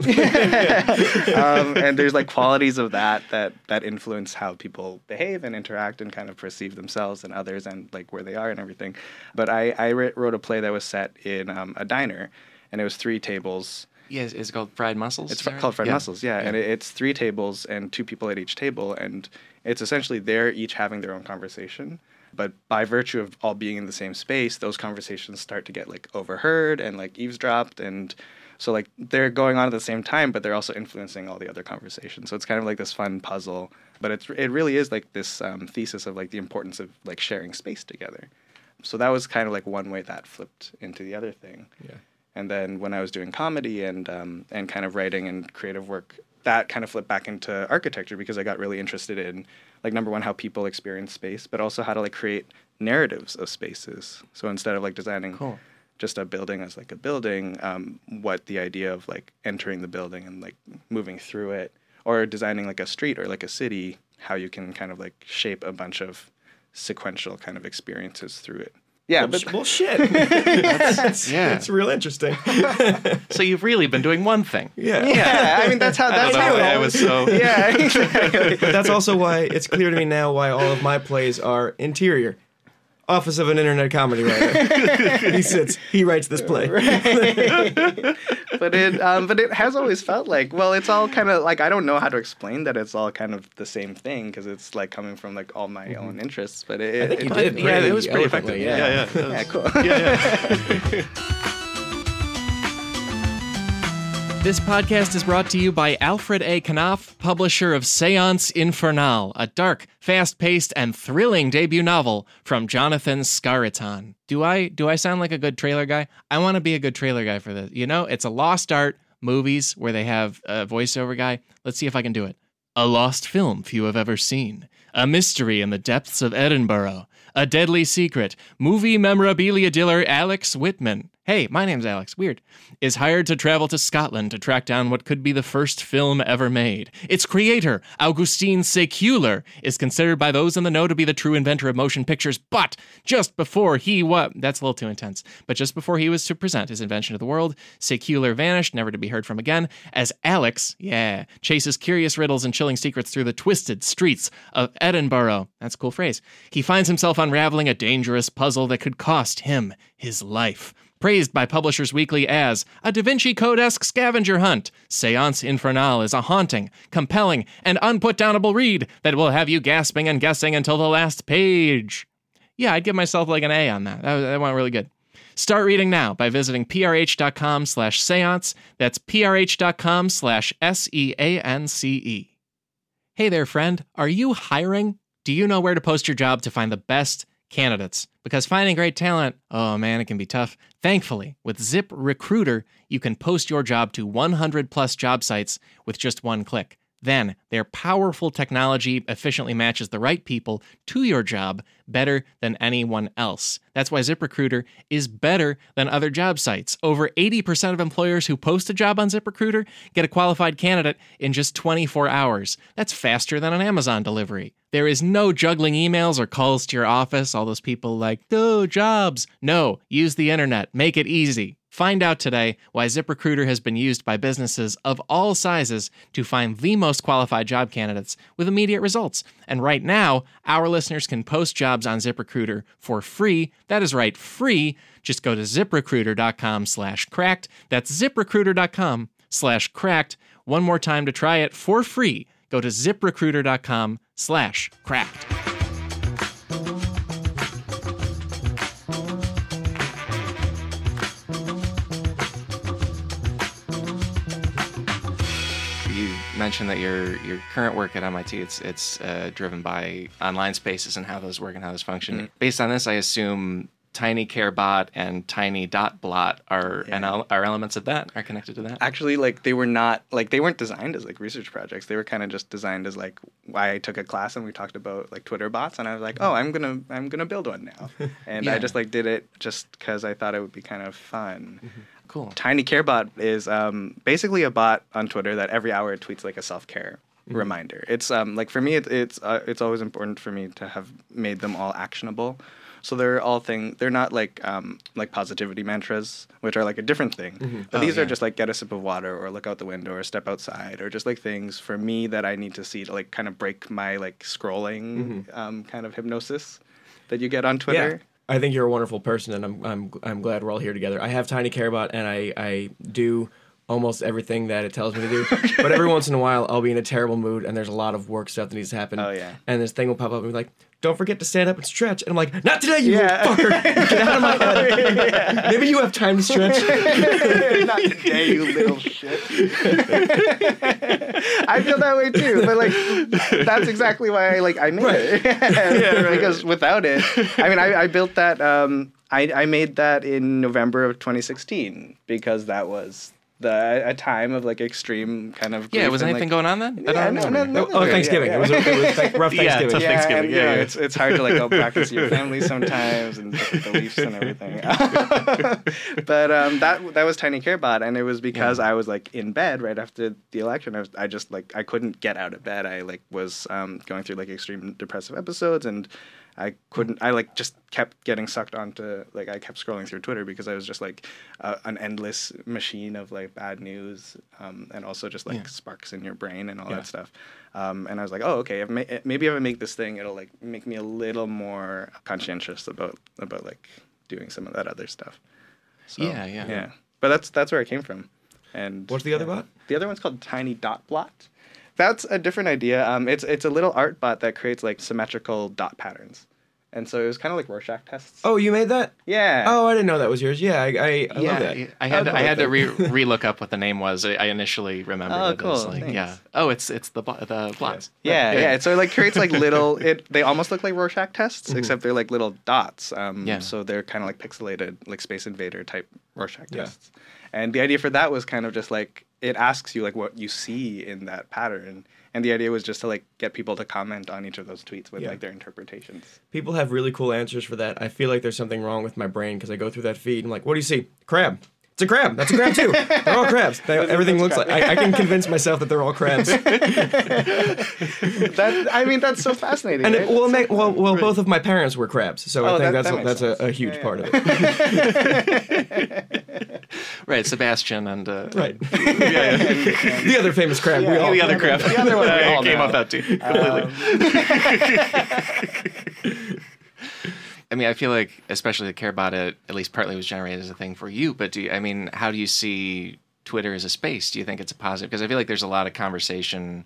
um, and there's, like, qualities of that, that that influence how people behave and interact and kind of perceive themselves and others and, like, where they are and everything. But I, I wrote a play that was set in um, a diner, and it was three tables. Yeah, is it called Fried Mussels? It's right? called Fried yeah. Mussels, yeah. yeah. And it, it's three tables and two people at each table, and it's essentially they're each having their own conversation. But by virtue of all being in the same space, those conversations start to get, like, overheard and, like, eavesdropped. And so, like, they're going on at the same time, but they're also influencing all the other conversations. So it's kind of like this fun puzzle. But it's, it really is, like, this um, thesis of, like, the importance of, like, sharing space together. So that was kind of, like, one way that flipped into the other thing. Yeah. And then when I was doing comedy and um, and kind of writing and creative work, that kind of flipped back into architecture because I got really interested in, like, number one, how people experience space, but also how to, like, create narratives of spaces. So instead of, like, designing cool. just a building as, like, a building, um, what the idea of, like, entering the building and, like, moving through it, or designing, like, a street or, like, a city, how you can kind of, like, shape a bunch of sequential kind of experiences through it. Yeah, well, but well, shit. that's, that's, yeah. It's real interesting. So you've really been doing one thing. Yeah. Yeah. I mean, that's how that's I how I was so. Yeah. Exactly. But that's also why it's clear to me now why all of my plays are interior. Office of an internet comedy writer. He sits. He writes this play. Right. But it, um, but it has always felt like, well, it's all kind of like I don't know how to explain that it's all kind of the same thing because it's like coming from like all my mm-hmm. own interests. But it, I think it, you did. It, yeah, it was pretty effective. Yeah, yeah, yeah, was, yeah cool. Yeah, yeah. This podcast is brought to you by Alfred A. Knopf, publisher of Séance Infernale, a dark, fast-paced, and thrilling debut novel from Jonathan Skaraton. Do I do I sound like a good trailer guy? I want to be a good trailer guy for this. You know, it's a lost art movies where they have a voiceover guy. Let's see if I can do it. A lost film few have ever seen. A mystery in the depths of Edinburgh. A deadly secret. Movie memorabilia dealer Alex Whitman. Hey, my name's Alex. Weird. Is hired to travel to Scotland to track down what could be the first film ever made. Its creator, Augustin Sekuler, is considered by those in the know to be the true inventor of motion pictures. But just before he was... That's a little too intense. But just before he was to present his invention to the world, Sekuler vanished, never to be heard from again, as Alex, yeah, chases curious riddles and chilling secrets through the twisted streets of Edinburgh. That's a cool phrase. He finds himself unraveling a dangerous puzzle that could cost him his life. Praised by Publishers Weekly as a Da Vinci Code-esque scavenger hunt, Séance Infernale is a haunting, compelling, and unput-downable read that will have you gasping and guessing until the last page. Yeah, I'd give myself like an A on that. That, that went really good. Start reading now by visiting prh.com slash seance. That's prh.com slash S-E-A-N-C-E. Hey there, friend. Are you hiring? Do you know where to post your job to find the best candidates? Because finding great talent, oh man, it can be tough. Thankfully, with ZipRecruiter, you can post your job to one hundred plus job sites with just one click. Then, their powerful technology efficiently matches the right people to your job better than anyone else. That's why ZipRecruiter is better than other job sites. Over eighty percent of employers who post a job on ZipRecruiter get a qualified candidate in just twenty-four hours. That's faster than an Amazon delivery. There is no juggling emails or calls to your office. All those people like, oh, jobs. No, use the internet. Make it easy. Find out today why ZipRecruiter has been used by businesses of all sizes to find the most qualified job candidates with immediate results. And right now, our listeners can post jobs on ZipRecruiter for free. That is right, free. Just go to ZipRecruiter.com slash cracked. That's ZipRecruiter.com slash cracked. One more time to try it for free. Go to ZipRecruiter.com slash cracked. Mentioned that your your current work at M I T, it's it's uh, driven by online spaces and how those work and how those function. Mm-hmm. Based on this, I assume Tiny Care Bot and Tiny Dot Blot are yeah. and are elements of that, are connected to that. Actually, like they were not like they weren't designed as like research projects. They were kind of just designed as like why I took a class and we talked about like Twitter bots, and I was like, oh, I'm gonna I'm gonna build one now, and yeah. I just like did it just because I thought it would be kind of fun. Mm-hmm. Cool. Tiny Care Bot is um, basically a bot on Twitter that every hour tweets like a self-care mm-hmm. reminder. It's um, like for me, it, it's uh, it's always important for me to have made them all actionable. So they're all thing. They're not like um, like positivity mantras, which are like a different thing. Mm-hmm. But oh, these yeah. are just like get a sip of water, or look out the window, or step outside, or just like things for me that I need to see to like kind of break my like scrolling mm-hmm. um, kind of hypnosis that you get on Twitter. Yeah. I think you're a wonderful person, and I'm I'm I'm glad we're all here together. I have Tiny Care Bot, and I, I do almost everything that it tells me to do. Okay. But every once in a while, I'll be in a terrible mood, and there's a lot of work stuff that needs to happen. Oh, yeah. And this thing will pop up and be like, don't forget to stand up and stretch. And I'm like, not today, you yeah. fucker. Get out of my head. Yeah. Maybe you have time to stretch. Not today, you little shit. I feel that way too. But like, that's exactly why I, like, I made right. it. Yeah, right. Because without it, I mean, I, I built that, um, I, I made that in November of twenty sixteen because that was... The, a time of like extreme kind of grief. Yeah, was and, anything like, going on then? I yeah, don't no, no, no, no. Oh, Thanksgiving. Yeah, yeah. It was, it was like rough Thanksgiving. Yeah, tough yeah, Thanksgiving. And, yeah, yeah, yeah, it's it's hard to like go back to see your family sometimes and like, beliefs and everything. But um, that that was Tiny Care Bot, and it was because yeah. I was like in bed right after the election. I was, I just like I couldn't get out of bed. I like was um, going through like extreme depressive episodes and. I couldn't, I like just kept getting sucked onto, like I kept scrolling through Twitter because I was just like uh, an endless machine of like bad news um, and also just like yeah. sparks in your brain and all yeah. that stuff. Um, and I was like, oh, okay, if ma- maybe if I make this thing, it'll like make me a little more conscientious about, about like doing some of that other stuff. So, yeah, yeah. Yeah. But that's, that's where it came from. And what's the other uh, bot? The other one's called Tiny Dot Blot. That's a different idea. Um, it's it's a little art bot that creates like symmetrical dot patterns, and so it was kind of like Rorschach tests. Oh, you made that? Yeah. Oh, I didn't know that was yours. Yeah, I I, I yeah, love that. I had I, to, I had that. to re relook up what the name was. I initially remembered. Oh, it cool. As, like, yeah. Oh, it's it's the the blots. Yeah, yeah. yeah. So it like creates like little. It they almost look like Rorschach tests, mm-hmm. except they're like little dots. Um, yeah. So they're kind of like pixelated, like Space Invader type Rorschach yeah. tests. And the idea for that was kind of just like. It asks you like what you see in that pattern, and the idea was just to like get people to comment on each of those tweets with yeah. like their interpretations. People have really cool answers for that. I feel like there's something wrong with my brain because I go through that feed and I'm like, what do you see? Crab. It's a crab. That's a crab too. They're all crabs. They, everything looks crab. like I, I can convince myself that they're all crabs. that I mean, that's so fascinating. And right? it, well, ma- well, well, both of my parents were crabs, so oh, I think that, that's that a, that's a, a huge yeah, yeah. part of it. Right, Sebastian and uh, right, yeah, yeah. the other famous crab. Yeah, we all the other crab. The other one we all came up that too completely. Um. I mean, I feel like, especially the Care Bot, at least partly was generated as a thing for you. But do you, I mean, how do you see Twitter as a space? Do you think it's a positive? Because I feel like there's a lot of conversation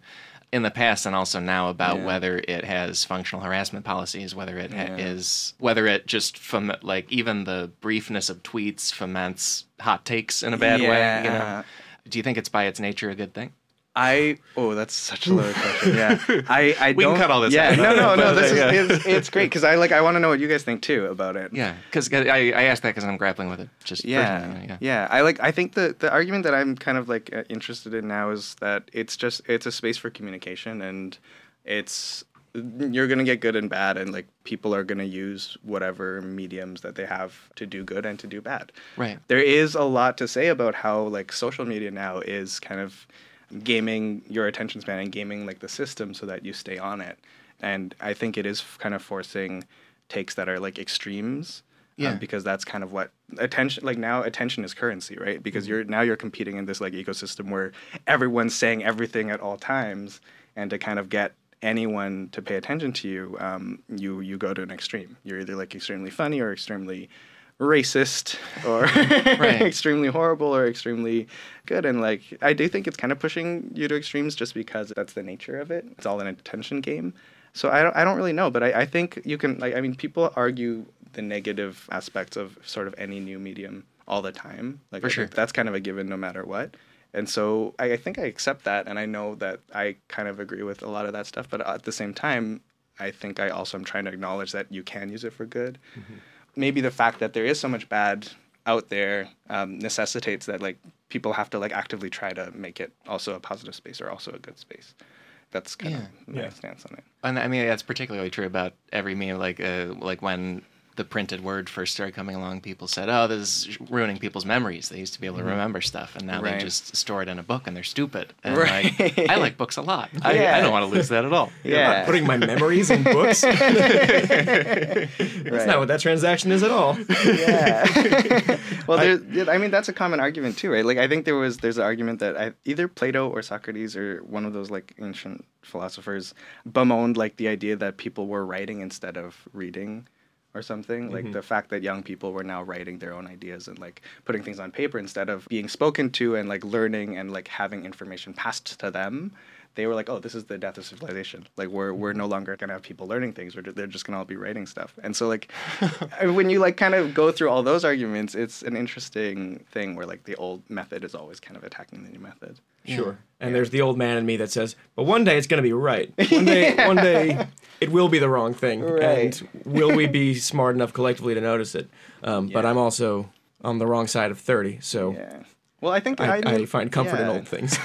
in the past and also now about yeah. whether it has functional harassment policies, whether it yeah. ha- is, whether it just from like even the briefness of tweets foments hot takes in a bad yeah. way. You know, do you think it's by its nature a good thing? I oh that's such a loaded question. Yeah, I, I we don't, can cut all this. Yeah, out. no, no, no. This yeah. is it's, it's great because I like I want to know what you guys think too about it. Yeah, because I I asked that because I'm grappling with it. Just yeah, yeah, yeah. I like I think the the argument that I'm kind of like uh, interested in now is that it's just it's a space for communication and it's you're gonna get good and bad and like people are gonna use whatever mediums that they have to do good and to do bad. Right. There is a lot to say about how like social media now is kind of gaming your attention span and gaming like the system so that you stay on it. And I think it is f- kind of forcing takes that are like extremes Yeah. Um, because that's kind of what attention, like now attention is currency, right? Because you're now you're competing in this like ecosystem where everyone's saying everything at all times, and to kind of get anyone to pay attention to you, um, you you go to an extreme. You're either like extremely funny or extremely racist or right. extremely horrible or extremely good. And like I do think it's kind of pushing you to extremes just because that's the nature of it. It's all an attention game. So I don't, I don't really know, but I, I think you can, like, I mean, people argue the negative aspects of sort of any new medium all the time. Like, for sure. That's kind of a given no matter what. And so I, I think I accept that, and I know that I kind of agree with a lot of that stuff, but at the same time, I think I also am trying to acknowledge that you can use it for good. Mm-hmm. Maybe the fact that there is so much bad out there um, necessitates that, like, people have to, like, actively try to make it also a positive space or also a good space. That's kind yeah. of my yeah. stance on it. And I mean, that's particularly true about every meme. Like, uh, like when the printed word first started coming along, people said, oh, this is ruining people's memories. They used to be able to remember stuff, and now right. they just store it in a book, and they're stupid. And right. like, I like books a lot. Yeah. I, I don't want to lose that at all. Yeah. You're not putting my memories in books? That's right. not what that transaction is at all. Yeah. Well, I, I mean, that's a common argument, too, right? Like, I think there was there's an argument that I, either Plato or Socrates or one of those, like, ancient philosophers bemoaned, like, the idea that people were writing instead of reading. Or something, like mm-hmm. the fact that young people were now writing their own ideas and like putting things on paper instead of being spoken to and like learning and like having information passed to them. They were like, oh, this is the death of civilization. Like, we're we're no longer going to have people learning things. We're, they're just going to all be writing stuff. And so, like, when you, like, kind of go through all those arguments, it's an interesting thing where, like, the old method is always kind of attacking the new method. Yeah. Sure. And yeah. there's the old man in me that says, but one day it's going to be right. One day, yeah. one day it will be the wrong thing. Right. And will we be smart enough collectively to notice it? Um, yeah. But I'm also on the wrong side of thirty, so... Yeah. Well, I think I, I, I find comfort yeah. in old things.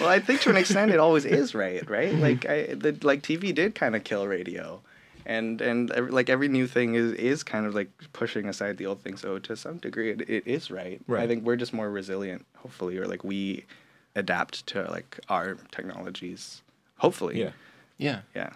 Well, I think to an extent it always is right, right? Like I, the, like T V did kind of kill radio, and and every, like every new thing is, is kind of like pushing aside the old thing. So to some degree, it, it is right. right. I think we're just more resilient, hopefully, or like we adapt to like our technologies, hopefully. Yeah, yeah, yeah.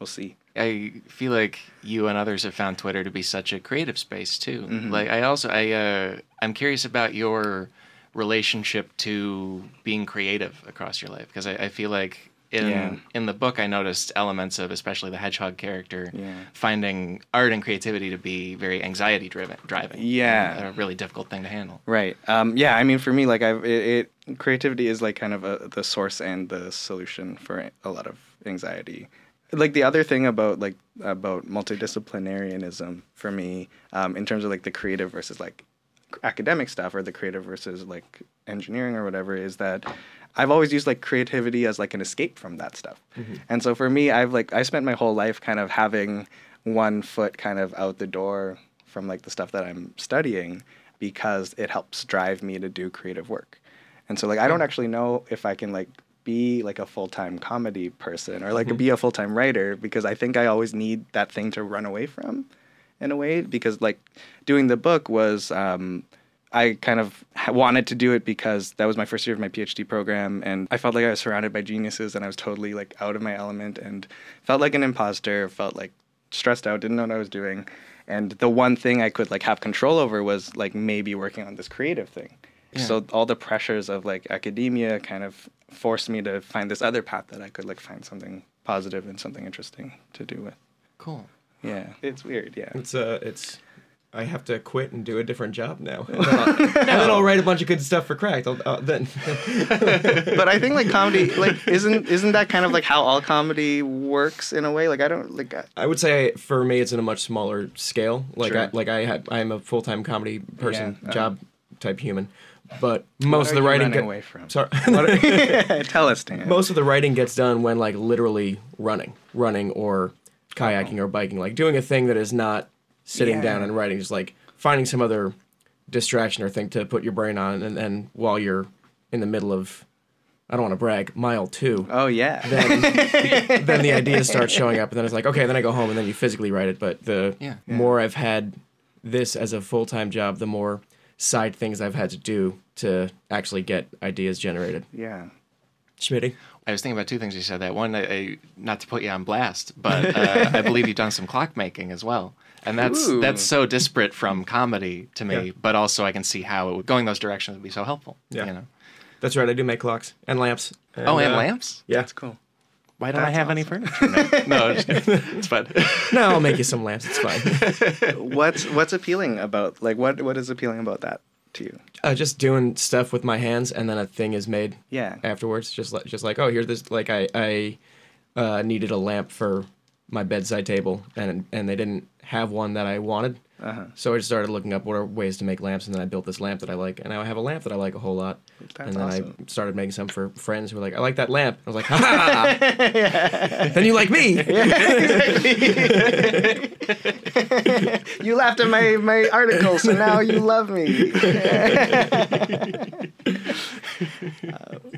We'll see. I feel like you and others have found Twitter to be such a creative space too. Mm-hmm. Like I also, I uh, I'm curious about your relationship to being creative across your life, because I, I feel like in yeah. in the book I noticed elements of, especially the hedgehog character, yeah. finding art and creativity to be very anxiety driven, driving. Yeah, a really difficult thing to handle. Right. Um, yeah. I mean, for me, like I've it, it creativity is like kind of a, the source and the solution for a lot of anxiety. Like the other thing about like about multidisciplinarianism for me, um, in terms of like the creative versus like academic stuff or the creative versus like engineering or whatever, is that I've always used like creativity as like an escape from that stuff. Mm-hmm. And so for me, I've like I spent my whole life kind of having one foot kind of out the door from like the stuff that I'm studying, because it helps drive me to do creative work. And so like I don't actually know if I can like be like a full-time comedy person or like mm-hmm. be a full-time writer, because I think I always need that thing to run away from in a way, because like doing the book was um, I kind of wanted to do it because that was my first year of my PhD program, and I felt like I was surrounded by geniuses and I was totally like out of my element and felt like an imposter, felt like stressed out, didn't know what I was doing. And the one thing I could like have control over was like maybe working on this creative thing. Yeah. So all the pressures of like academia kind of forced me to find this other path that I could like find something positive and something interesting to do with. Cool. Yeah, it's weird. Yeah, it's uh, it's. I have to quit and do a different job now, and then I'll, no. and then I'll write a bunch of good stuff for Cracked. I'll, uh, then, but I think like comedy, like isn't isn't that kind of like how all comedy works in a way? Like I don't like. I, I would say for me, it's in a much smaller scale. Like true. I like I had I'm a full time comedy person, yeah, job um, type human. But most of the writing gets away from. Sorry, tell us, Dan. Most of the writing gets done when, like, literally running, running or kayaking oh. or biking, like doing a thing that is not sitting yeah. down and writing, just like finding some other distraction or thing to put your brain on, and then while you're in the middle of, I don't want to brag, mile two. Oh yeah. Then, then the ideas start showing up, and then it's like, okay, then I go home, and then you physically write it. But the yeah. more yeah. I've had this as a full time job, the more side things I've had to do to actually get ideas generated. Yeah. Schmitty? I was thinking about two things you said. That one, I, I, not to put you on blast, but uh, I believe you've done some clockmaking as well. And that's Ooh. that's so disparate from comedy to me, yeah. but also I can see how it would, going those directions would be so helpful. Yeah. You know? That's right. I do make clocks and lamps. And, oh, and uh, lamps? Yeah. That's cool. Why don't That's I have awesome. any furniture? No, no I'm just kidding. It's fine. No, I'll make you some lamps. It's fine. What's what's appealing about, like, what what is appealing about that to you? Uh, just doing stuff with my hands, and then a thing is made. Yeah. Afterwards, just like just like oh, here's this. Like I I uh, needed a lamp for my bedside table, and and they didn't have one that I wanted. Uh-huh. So I just started looking up what are ways to make lamps, and then I built this lamp that I like, and now I have a lamp that I like a whole lot. That's and then awesome. I started making some for friends who were like, I like that lamp. I was like, ha ha! Yeah. Then you like me! Yeah. You laughed at my, my article, so now you love me.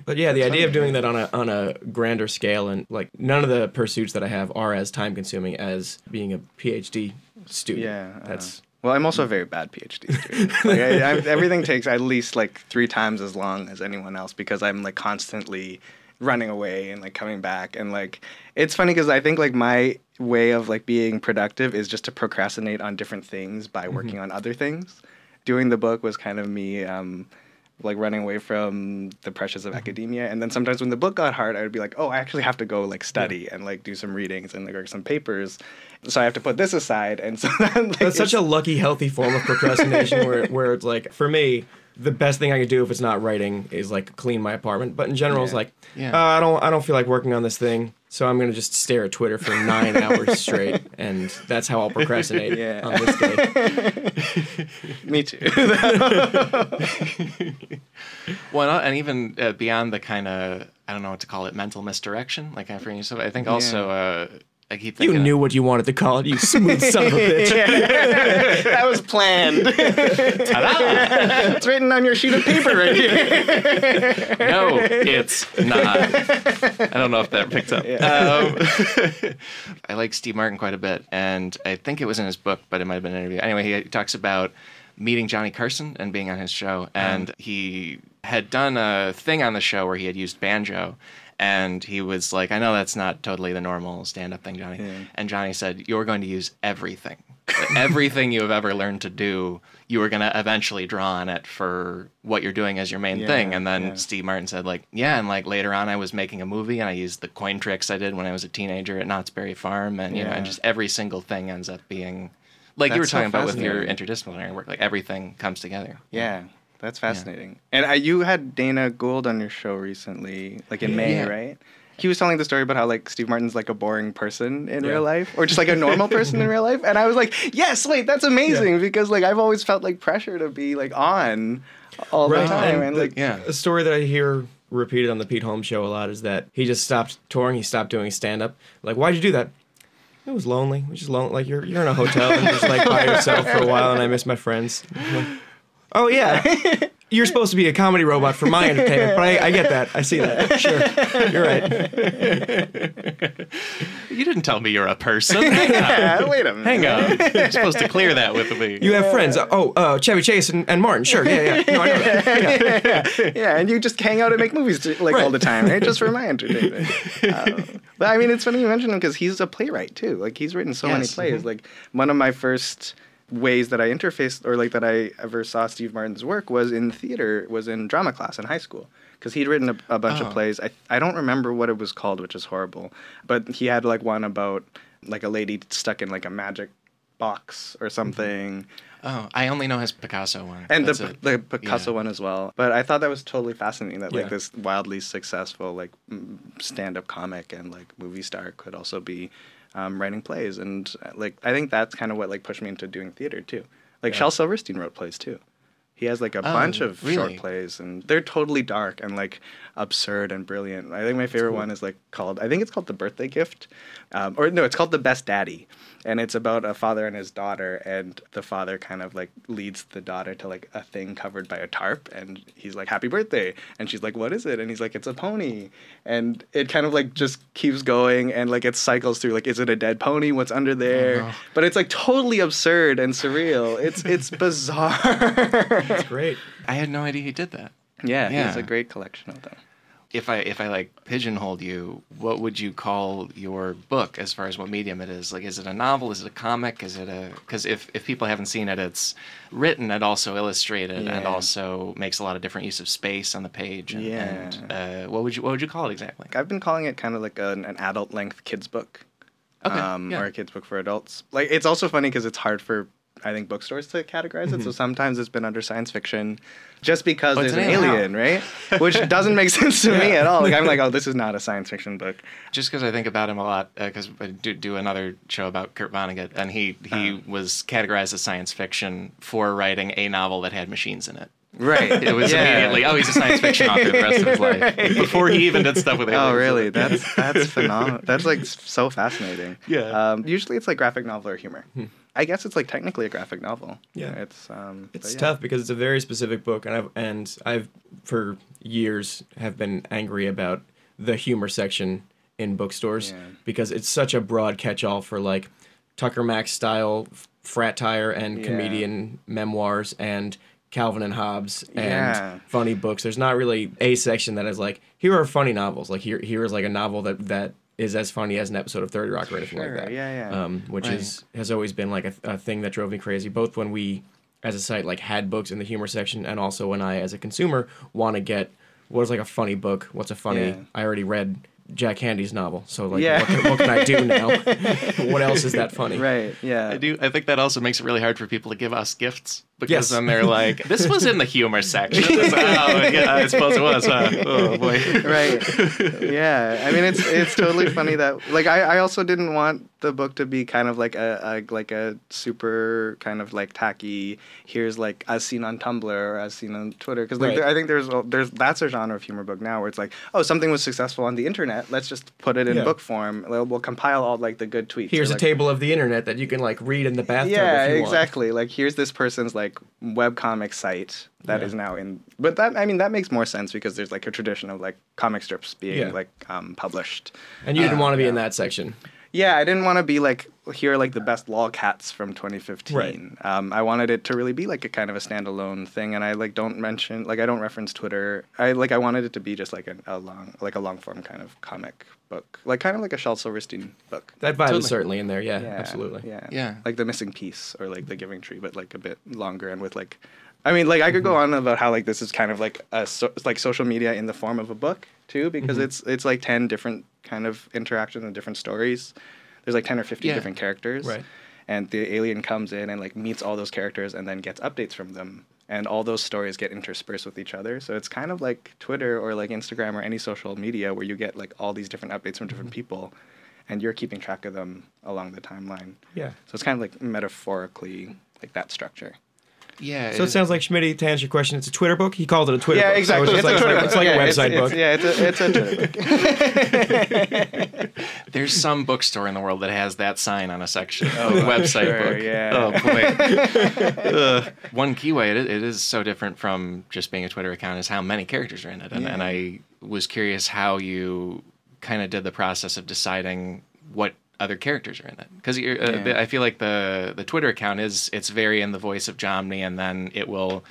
But yeah, the That's idea funny. of doing that on a on a grander scale, and like none of the pursuits that I have are as time-consuming as being a PhD student. Yeah, that's uh, well. I'm also a very bad PhD student. Like, I, I, everything takes at least like three times as long as anyone else because I'm like constantly running away and like coming back, and like it's funny because I think like my way of like being productive is just to procrastinate on different things by working mm-hmm. on other things. Doing the book was kind of me. Um, like running away from the pressures of academia. And then sometimes when the book got hard, I would be like, oh, I actually have to go like study yeah. and like do some readings and like or some papers. So I have to put this aside. And so then, like, that's such a lucky, healthy form of procrastination where, where it's like, for me, the best thing I could do if it's not writing is like clean my apartment. But in general, yeah. it's like, yeah. uh, I don't I don't feel like working on this thing. So I'm going to just stare at Twitter for nine hours straight, and that's how I'll procrastinate yeah. on this day. Me too. Well, and even uh, beyond the kind of, I don't know what to call it, mental misdirection, like after you said, I think also... Yeah. Uh, I keep thinking you knew of, what you wanted to call it, you smooth son of a bitch. Yeah. That was planned. Ta-da! It's written on your sheet of paper right here. No, it's not. I don't know if that picked up. Yeah. Um, I like Steve Martin quite a bit, and I think it was in his book, but it might have been an interview. Anyway, he talks about meeting Johnny Carson and being on his show, and he had done a thing on the show where he had used banjo. And he was like, I know that's not totally the normal stand-up thing, Johnny. Yeah. And Johnny said, you're going to use everything. Everything you have ever learned to do, you are going to eventually draw on it for what you're doing as your main yeah, thing. And then yeah. Steve Martin said, like, yeah, and like later on I was making a movie and I used the coin tricks I did when I was a teenager at Knott's Berry Farm. And, you yeah. know, and just every single thing ends up being, like that's you were talking so about with your interdisciplinary work, like everything comes together. Yeah. That's fascinating. Yeah. And uh, you had Dana Gould on your show recently, like in May, yeah. right? He was telling the story about how like Steve Martin's like a boring person in yeah. real life, or just like a normal person in real life. And I was like, yes, wait, that's amazing yeah. because like I've always felt like pressure to be like on all right. the time. And, and like, the, yeah. a story that I hear repeated on the Pete Holmes show a lot is that he just stopped touring, he stopped doing stand-up. Like, why'd you do that? It was lonely. It was just lonely. Like you're you're in a hotel and just like by yourself for a while, and I miss my friends. Oh, yeah. You're supposed to be a comedy robot for my entertainment, but I, I get that. I see that. Sure. You're right. You didn't tell me you're a person. Hang yeah, on. Wait a minute. Hang on. You're supposed to clear that with me. You have yeah. friends. Oh, uh, Chevy Chase and, and Martin. Sure. Yeah, yeah. No, I know that. Yeah. Yeah. yeah, and you just hang out and make movies to, like right. all the time, right? Just for my entertainment. Um, but I mean, it's funny you mention him because he's a playwright, too. Like, he's written so yes. many plays. Mm-hmm. Like, one of my first... ways that I interfaced or like that I ever saw Steve Martin's work was in theater, was in drama class in high school because he'd written a, a bunch oh. of plays. I I don't remember what it was called, which is horrible, but he had like one about like a lady stuck in like a magic box or something. Oh, I only know his Picasso one. And That's the it. the Picasso yeah. one as well. But I thought that was totally fascinating that yeah. like this wildly successful like stand-up comic and like movie star could also be Um, writing plays, and like I think that's kind of what like pushed me into doing theater too. Like yeah. Shel Silverstein wrote plays too. He has like a oh, bunch of really? short plays, and they're totally dark and like absurd and brilliant. I think my favorite cool. one is like called I think it's called The Birthday Gift, um, or no, it's called The Best Daddy, and it's about a father and his daughter, and the father kind of like leads the daughter to like a thing covered by a tarp, and he's like happy birthday, and she's like what is it, and he's like it's a pony, and it kind of like just keeps going, and like it cycles through like is it a dead pony, what's under there, oh, no. but it's like totally absurd and surreal. It's it's bizarre. That's great. I had no idea he did that. Yeah, yeah. He has a great collection of them. If I if I like pigeonholed you, what would you call your book as far as what medium it is? Like, is it a novel? Is it a comic? Is it a because if, if people haven't seen it, it's written and also illustrated yeah. and also makes a lot of different use of space on the page. And, yeah. and uh, what would you what would you call it exactly? I've been calling it kind of like an, an adult length kids book, okay. um, yeah. or a kids book for adults. Like, it's also funny because it's hard for. I think bookstores to categorize it, mm-hmm. so sometimes it's been under science fiction just because but there's an alien, right? Which doesn't make sense to yeah. me at all. Like, I'm like, oh, this is not a science fiction book. Just because I think about him a lot, because uh, I do, do another show about Kurt Vonnegut, and he, he um, was categorized as science fiction for writing a novel that had machines in it. Right. It was yeah. immediately, oh, he's a science fiction author the rest of his life. Right. Before he even did stuff with it. Oh, really? That's that's phenomenal. That's, like, so fascinating. Yeah. Um, usually it's, like, graphic novel or humor. Hmm. I guess it's, like, technically a graphic novel. Yeah. It's um, it's yeah. tough because it's a very specific book, and I've, and I've, for years, have been angry about the humor section in bookstores yeah. because it's such a broad catch-all for, like, Tucker Max-style frat tire and yeah. comedian memoirs and... Calvin and Hobbes and yeah. funny books. There's not really a section that is like, here are funny novels. Like, here here is like a novel that, that is as funny as an episode of thirty rock or anything sure, like that. Yeah, yeah. Um, which right. is has always been like a, a thing that drove me crazy, both when we, as a site, like had books in the humor section and also when I, as a consumer, want to get what is like a funny book, what's a funny, yeah. I already read Jack Handy's novel, so like, yeah. what, what can I do now? What else is that funny? Right. Yeah. I do. I think that also makes it really hard for people to give us gifts because yes. then they're like, "This was in the humor section." It's like, oh, yeah, I suppose it was. Huh? Oh boy. Right. Yeah. I mean, it's it's totally funny that like I, I also didn't want the book to be kind of like a, a like a super kind of like tacky. Here's like as seen on Tumblr or as seen on Twitter because like right. there, I think there's there's that's a genre of humor book now where it's like, oh, something was successful on the internet. Let's just put it in yeah. book form. We'll, we'll compile all like the good tweets. Here's or, like, a table of the internet that you can like read in the bathtub. Yeah, if you exactly. want. Like here's this person's like webcomic site that yeah. is now in. But that I mean that makes more sense because there's like a tradition of like comic strips being yeah. like um, published. And you didn't uh, want to be yeah. in that section. Yeah, I didn't want to be like here are like the best lolcats from twenty fifteen. Right. Um, I wanted it to really be like a kind of a standalone thing, and I like don't mention like I don't reference Twitter. I like I wanted it to be just like a, a long like a long form kind of comic book, like kind of like a Shel Silverstein book. That vibe totally. Is certainly in there. Yeah, yeah, absolutely. Yeah, yeah, like The Missing Piece or like The Giving Tree, but like a bit longer and with like, I mean like I could mm-hmm. go on about how like this is kind of like a so, like social media in the form of a book too because mm-hmm. it's it's like ten different kind of interactions and different stories. There's like ten or fifteen yeah. different characters, right. and the alien comes in and like meets all those characters and then gets updates from them, and all those stories get interspersed with each other. So it's kind of like Twitter or like Instagram or any social media where you get like all these different updates from different people, and you're keeping track of them along the timeline. Yeah. So it's kind of like metaphorically like that structure. Yeah. So it, it sounds like Schmitty, to answer your question, it's a Twitter book? He called it a Twitter yeah, book. Yeah, exactly. So it's, it's, like, a Twitter it's like a website book. Yeah, it's a Twitter book. There's some bookstore in the world that has that sign on a section. Oh, website sure, book. Yeah. Oh, boy. uh, one key way it, it is so different from just being a Twitter account is how many characters are in it. And, yeah. and I was curious how you kind of did the process of deciding what other characters are in it because uh, yeah. I feel like the the Twitter account is it's very in the voice of Jomny, and then it will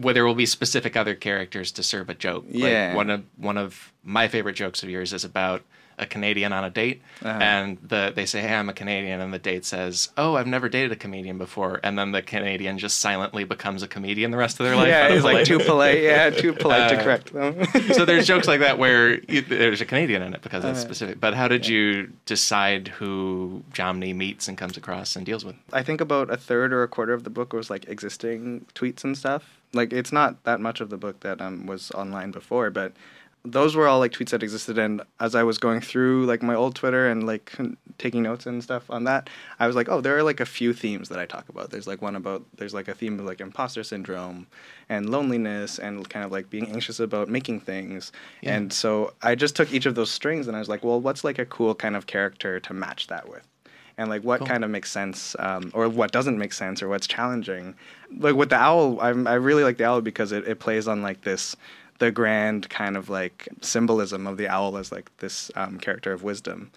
where there will be specific other characters to serve a joke. Yeah, like one of one of my favorite jokes of yours is about a Canadian on a date, uh-huh. and the they say, "Hey, I'm a Canadian," and the date says, "Oh, I've never dated a comedian before," and then the Canadian just silently becomes a comedian the rest of their life. Yeah, he's like too polite. Yeah, too polite uh, to correct them. So there's jokes like that where you, there's a Canadian in it because that's uh, specific. But how did yeah. you decide who Jomny meets and comes across and deals with? I think about a third or a quarter of the book was like existing tweets and stuff. Like it's not that much of the book that um, was online before, but. Those were all, like, tweets that existed, and as I was going through, like, my old Twitter and, like, taking notes and stuff on that, I was like, oh, there are, like, a few themes that I talk about. There's, like, one about, there's, like, a theme of, like, imposter syndrome and loneliness and kind of, like, being anxious about making things. Yeah. And so I just took each of those strings, and I was like, well, what's, like, a cool kind of character to match that with? And, like, what cool. kind of makes sense um, or what doesn't make sense or what's challenging? Like, with the owl, I'm, I really like the owl because it, it plays on, like, this... the grand kind of like symbolism of the owl as like this um, character of wisdom.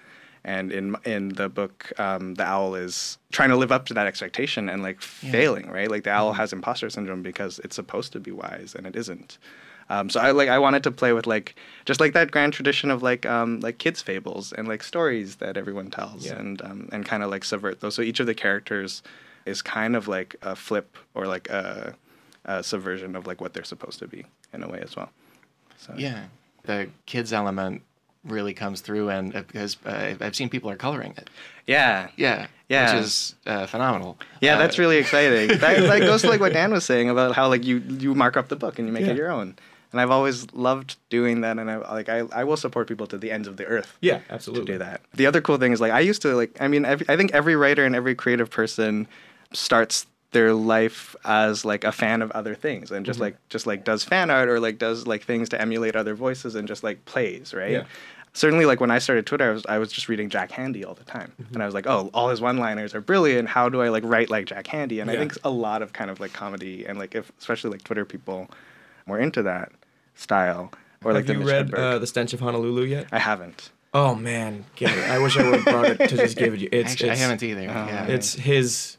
And in in the book, um, the owl is trying to live up to that expectation and like yeah. failing, right? Like the owl has imposter syndrome because it's supposed to be wise and it isn't. Um, so I like I wanted to play with like just like that grand tradition of like um, like kids' fables and like stories that everyone tells, yeah. and um, and kind of like subvert those. So each of the characters is kind of like a flip or like a, a subversion of like what they're supposed to be in a way as well. So yeah, the kids element really comes through, and uh, because uh, I've seen people are coloring it. Yeah, yeah, yeah, which is uh, phenomenal. Yeah, uh, that's really exciting. That like, goes to like what Dan was saying about how like you you mark up the book and you make yeah. it your own. And I've always loved doing that, and I like I, I will support people to the ends of the earth. Yeah, absolutely. To do that. The other cool thing is like I used to like I mean every, I think every writer and every creative person starts their life as like a fan of other things and just mm-hmm. like just like does fan art or like does like things to emulate other voices and just like plays, right? Yeah. Certainly, like when I started Twitter, I was I was just reading Jack Handy all the time, mm-hmm. and I was like, oh, all his one-liners are brilliant. How do I like write like Jack Handy? And yeah. I think a lot of kind of like comedy and like if, especially like Twitter people were into that style. Or like have the you read uh, The Stench of Honolulu yet? I haven't. Oh man, give it. I wish I would have brought it to just give it you. It's, Actually, it's, I haven't either. Oh, yeah. It's his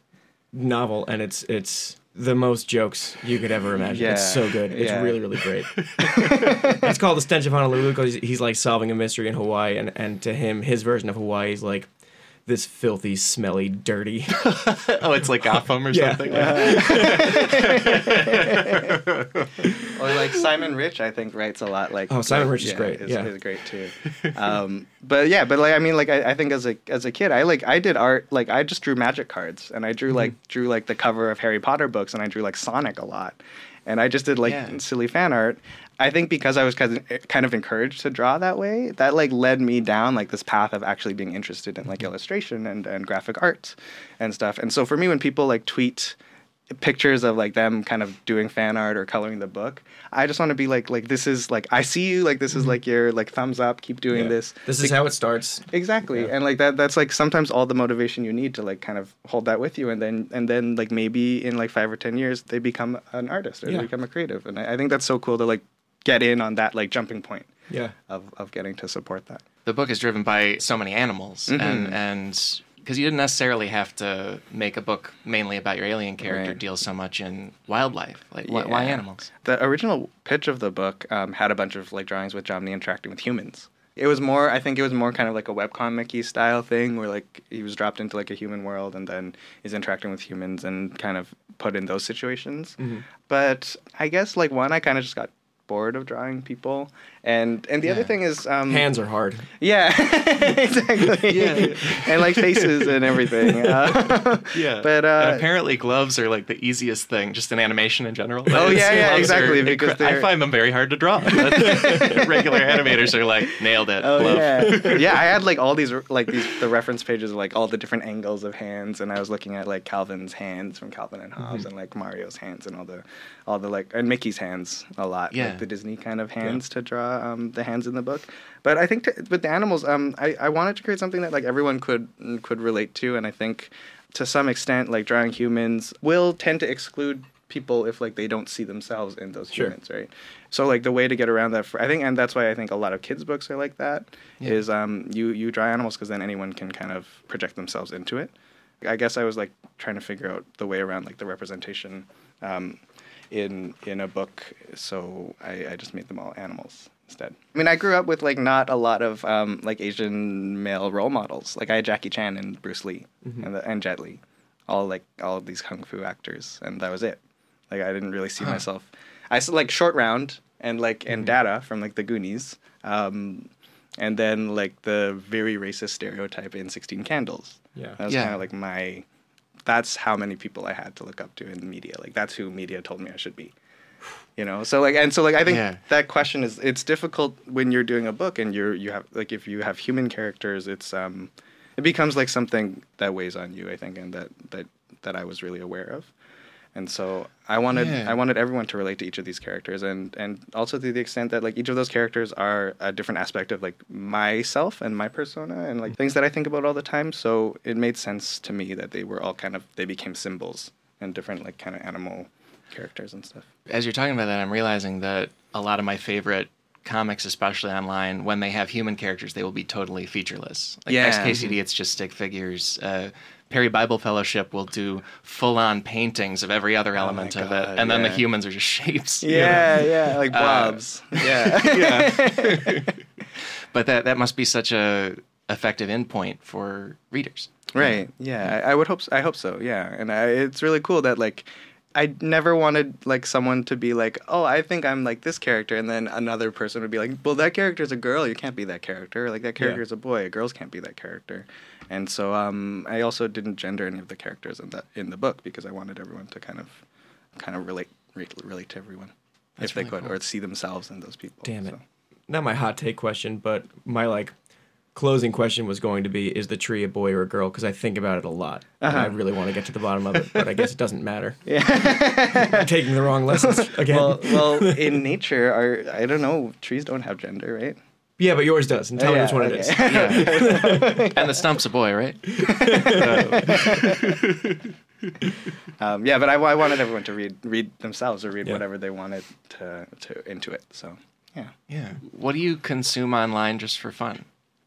novel, and it's it's. the most jokes you could ever imagine. Yeah. It's so good. It's yeah. really, really great. It's called The Stench of Honolulu because he's, he's like solving a mystery in Hawaii, and, and to him, his version of Hawaii is like this filthy, smelly, dirty. Oh, it's like Gotham or yeah. something? Uh, or like Simon Rich, I think, writes a lot like... Oh, Simon like, Rich is yeah, great. Is, yeah. He's great too. Um, but yeah, but like, I mean, like, I, I think as a as a kid, I like, I did art, like, I just drew magic cards, and I drew mm-hmm. like, drew like the cover of Harry Potter books, and I drew like Sonic a lot. And I just did like yeah. silly fan art. I think because I was kind of encouraged to draw that way, that like led me down like this path of actually being interested in like illustration and, and graphic art and stuff. And so for me, when people like tweet pictures of like them kind of doing fan art or coloring the book, I just want to be like, like this is like, I see you, like this is like your like thumbs up, keep doing yeah. this. This is like, how it starts. Exactly. Yeah. And like that, that's like sometimes all the motivation you need to like kind of hold that with you. And then, and then like maybe in like five or ten years, they become an artist or yeah. they become a creative. And I, I think that's so cool to like get in on that like jumping point yeah. of, of getting to support that. The book is driven by so many animals mm-hmm. and, and because you didn't necessarily have to make a book mainly about your alien character right. deal so much in wildlife. Like, wh- yeah. why animals? The original pitch of the book um, had a bunch of, like, drawings with Jomny interacting with humans. It was more, I think it was more kind of like a webcomic-y style thing where, like, he was dropped into, like, a human world and then is interacting with humans and kind of put in those situations. Mm-hmm. But I guess, like, one, I kind of just got bored of drawing people, and and the yeah. other thing is um, hands are hard. Yeah, exactly. Yeah, yeah. And like faces and everything. Uh, yeah, but uh, and apparently gloves are like the easiest thing, just in animation in general. Oh yeah, yeah, exactly. Because incre- I find them very hard to draw. Regular animators are like nailed it. Oh glove. yeah, yeah. I had like all these like these the reference pages of like all the different angles of hands, and I was looking at like Calvin's hands from Calvin and Hobbes, mm-hmm. and like Mario's hands and all the all the like and Mickey's hands a lot. Yeah. Like, the Disney kind of hands yeah. to draw um, the hands in the book. But I think to, with the animals, um, I, I wanted to create something that like everyone could could relate to. And I think to some extent, like drawing humans will tend to exclude people if like they don't see themselves in those sure. humans, right? So like the way to get around that, for, I think, and that's why I think a lot of kids' books are like that, yeah. is um, you, you draw animals because then anyone can kind of project themselves into it. I guess I was like trying to figure out the way around like the representation um in in a book, so I, I just made them all animals instead. I mean, I grew up with, like, not a lot of, um, like, Asian male role models. Like, I had Jackie Chan and Bruce Lee mm-hmm. and, the, and Jet Li, all, like, all of these kung fu actors, and that was it. Like, I didn't really see huh. myself. I saw, like, Short Round and, like, mm-hmm. and Dada from, like, The Goonies, um, and then, like, the very racist stereotype in sixteen Candles. Yeah. That was yeah. kind of, like, my... That's how many people I had to look up to in media. Like, that's who media told me I should be, you know? So, like, and so, like, I think yeah. that question is, it's difficult when you're doing a book and you're, you have, like, if you have human characters, it's, um, it becomes, like, something that weighs on you, I think, and that, that, that I was really aware of. And so I wanted, yeah. I wanted everyone to relate to each of these characters and, and also to the extent that, like, each of those characters are a different aspect of, like, myself and my persona and, like, things that I think about all the time. So it made sense to me that they were all kind of, they became symbols and different, like, kind of animal characters and stuff. As you're talking about that, I'm realizing that a lot of my favorite comics, especially online, when they have human characters, they will be totally featureless. Like yeah. X K C D, it's just stick figures. Uh, Perry Bible Fellowship will do full-on paintings of every other element oh my of God, it, and yeah. then the humans are just shapes. Yeah, you know? yeah, like blobs. Uh, yeah. yeah. But that that must be such a effective endpoint for readers. Right. Yeah, I, I would hope. So. I hope so. Yeah, and I, it's really cool that like. I never wanted, like, someone to be like, oh, I think I'm, like, this character, and then another person would be like, well, that character's a girl, you can't be that character. Like, that character's yeah. a boy, girls can't be that character. And so um, I also didn't gender any of the characters in, that, in the book because I wanted everyone to kind of kind of relate re- relate to everyone That's if really they could, cool. or see themselves in those people. Damn it. So. Not my hot take question, but my, like, closing question was going to be, is the tree a boy or a girl? Because I think about it a lot. Uh-huh. And I really want to get to the bottom of it, but I guess it doesn't matter. Yeah. I'm taking the wrong lessons again. Well, well in nature, are I don't know, trees don't have gender, right? Yeah, but yours does, and tell yeah, me which one okay. it is. Yeah. And the stump's a boy, right? um, yeah, but I, I wanted everyone to read read themselves or read yeah. whatever they wanted to, to into it, so yeah. Yeah. What do you consume online just for fun?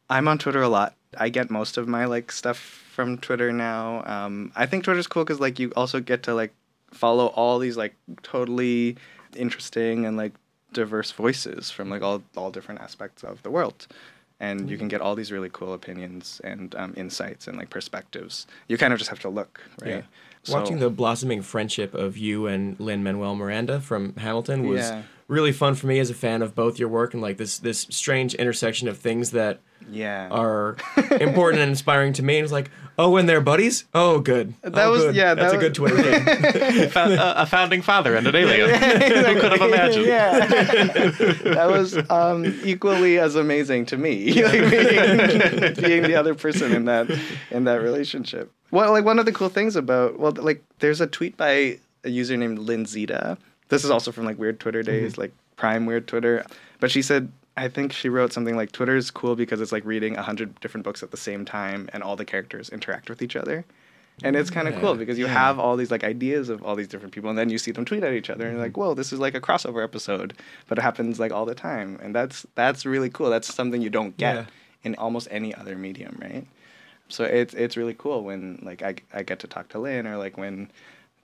I'm on Twitter a lot. I get most of my like stuff from Twitter now. Um, I think Twitter's cool because like you also get to like follow all these like totally interesting and like diverse voices from like all all different aspects of the world, and mm-hmm. you can get all these really cool opinions and um, insights and like perspectives. You kind of just have to look, right? Yeah. So, watching the blossoming friendship of you and Lin-Manuel Miranda from Hamilton was yeah. really fun for me as a fan of both your work and like this this strange intersection of things that yeah. are important and inspiring to me. And it's like, oh, and they're buddies? Oh, good. That oh, was good. yeah. That's that a good Twitter thing. A founding father and an alien. Who could have imagined? Yeah. That was um, equally as amazing to me, like being, being the other person in that in that relationship. Well, like one of the cool things about, well, like there's a tweet by a user named Linzita. This is also from like Weird Twitter days, mm-hmm. like prime Weird Twitter. But she said, I think she wrote something like, Twitter is cool because it's like reading a hundred different books at the same time and all the characters interact with each other. And it's kind of yeah. cool because you yeah. have all these like ideas of all these different people and then you see them tweet at each other and you're like, whoa, this is like a crossover episode, but it happens like all the time. And that's, that's really cool. That's something you don't get yeah. in almost any other medium, right? So it's it's really cool when like I, I get to talk to Lynn or like when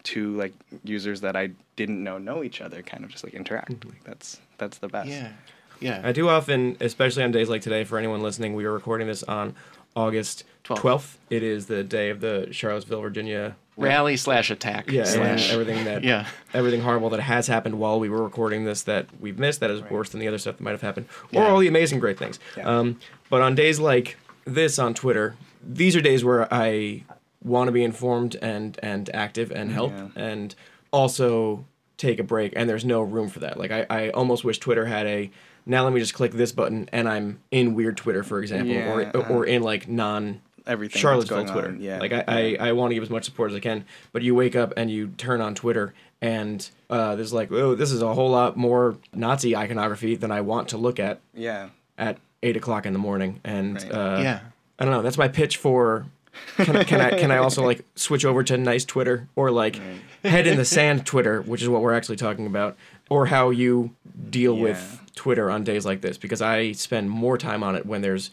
two like users that I didn't know know each other kind of just like interact. Mm-hmm. Like that's that's the best. Yeah, yeah. I do often, especially on days like today. For anyone listening, we are recording this on August twelfth. It is the day of the Charlottesville, Virginia rally slash attack. Yeah, slash. And everything that yeah. everything horrible that has happened while we were recording this that we've missed that is right. worse than the other stuff that might have happened yeah. or all the amazing great things. Yeah. Um, but on days like this on Twitter. These are days where I want to be informed and, and active and help yeah. and also take a break, and there's no room for that. Like, I, I almost wish Twitter had a, now let me just click this button, and I'm in Weird Twitter, for example, yeah, or uh, or in, like, non- everything Charlottesville Twitter. Yeah. Like, I, I, I want to give as much support as I can, but you wake up and you turn on Twitter, and uh, there's like, oh, this is a whole lot more Nazi iconography than I want to look at yeah. at eight o'clock in the morning. And right. uh, yeah. I don't know. That's my pitch for. Can I, can I can I also like switch over to nice Twitter or like right. head in the sand Twitter, which is what we're actually talking about, or how you deal yeah. with Twitter on days like this? Because I spend more time on it when there's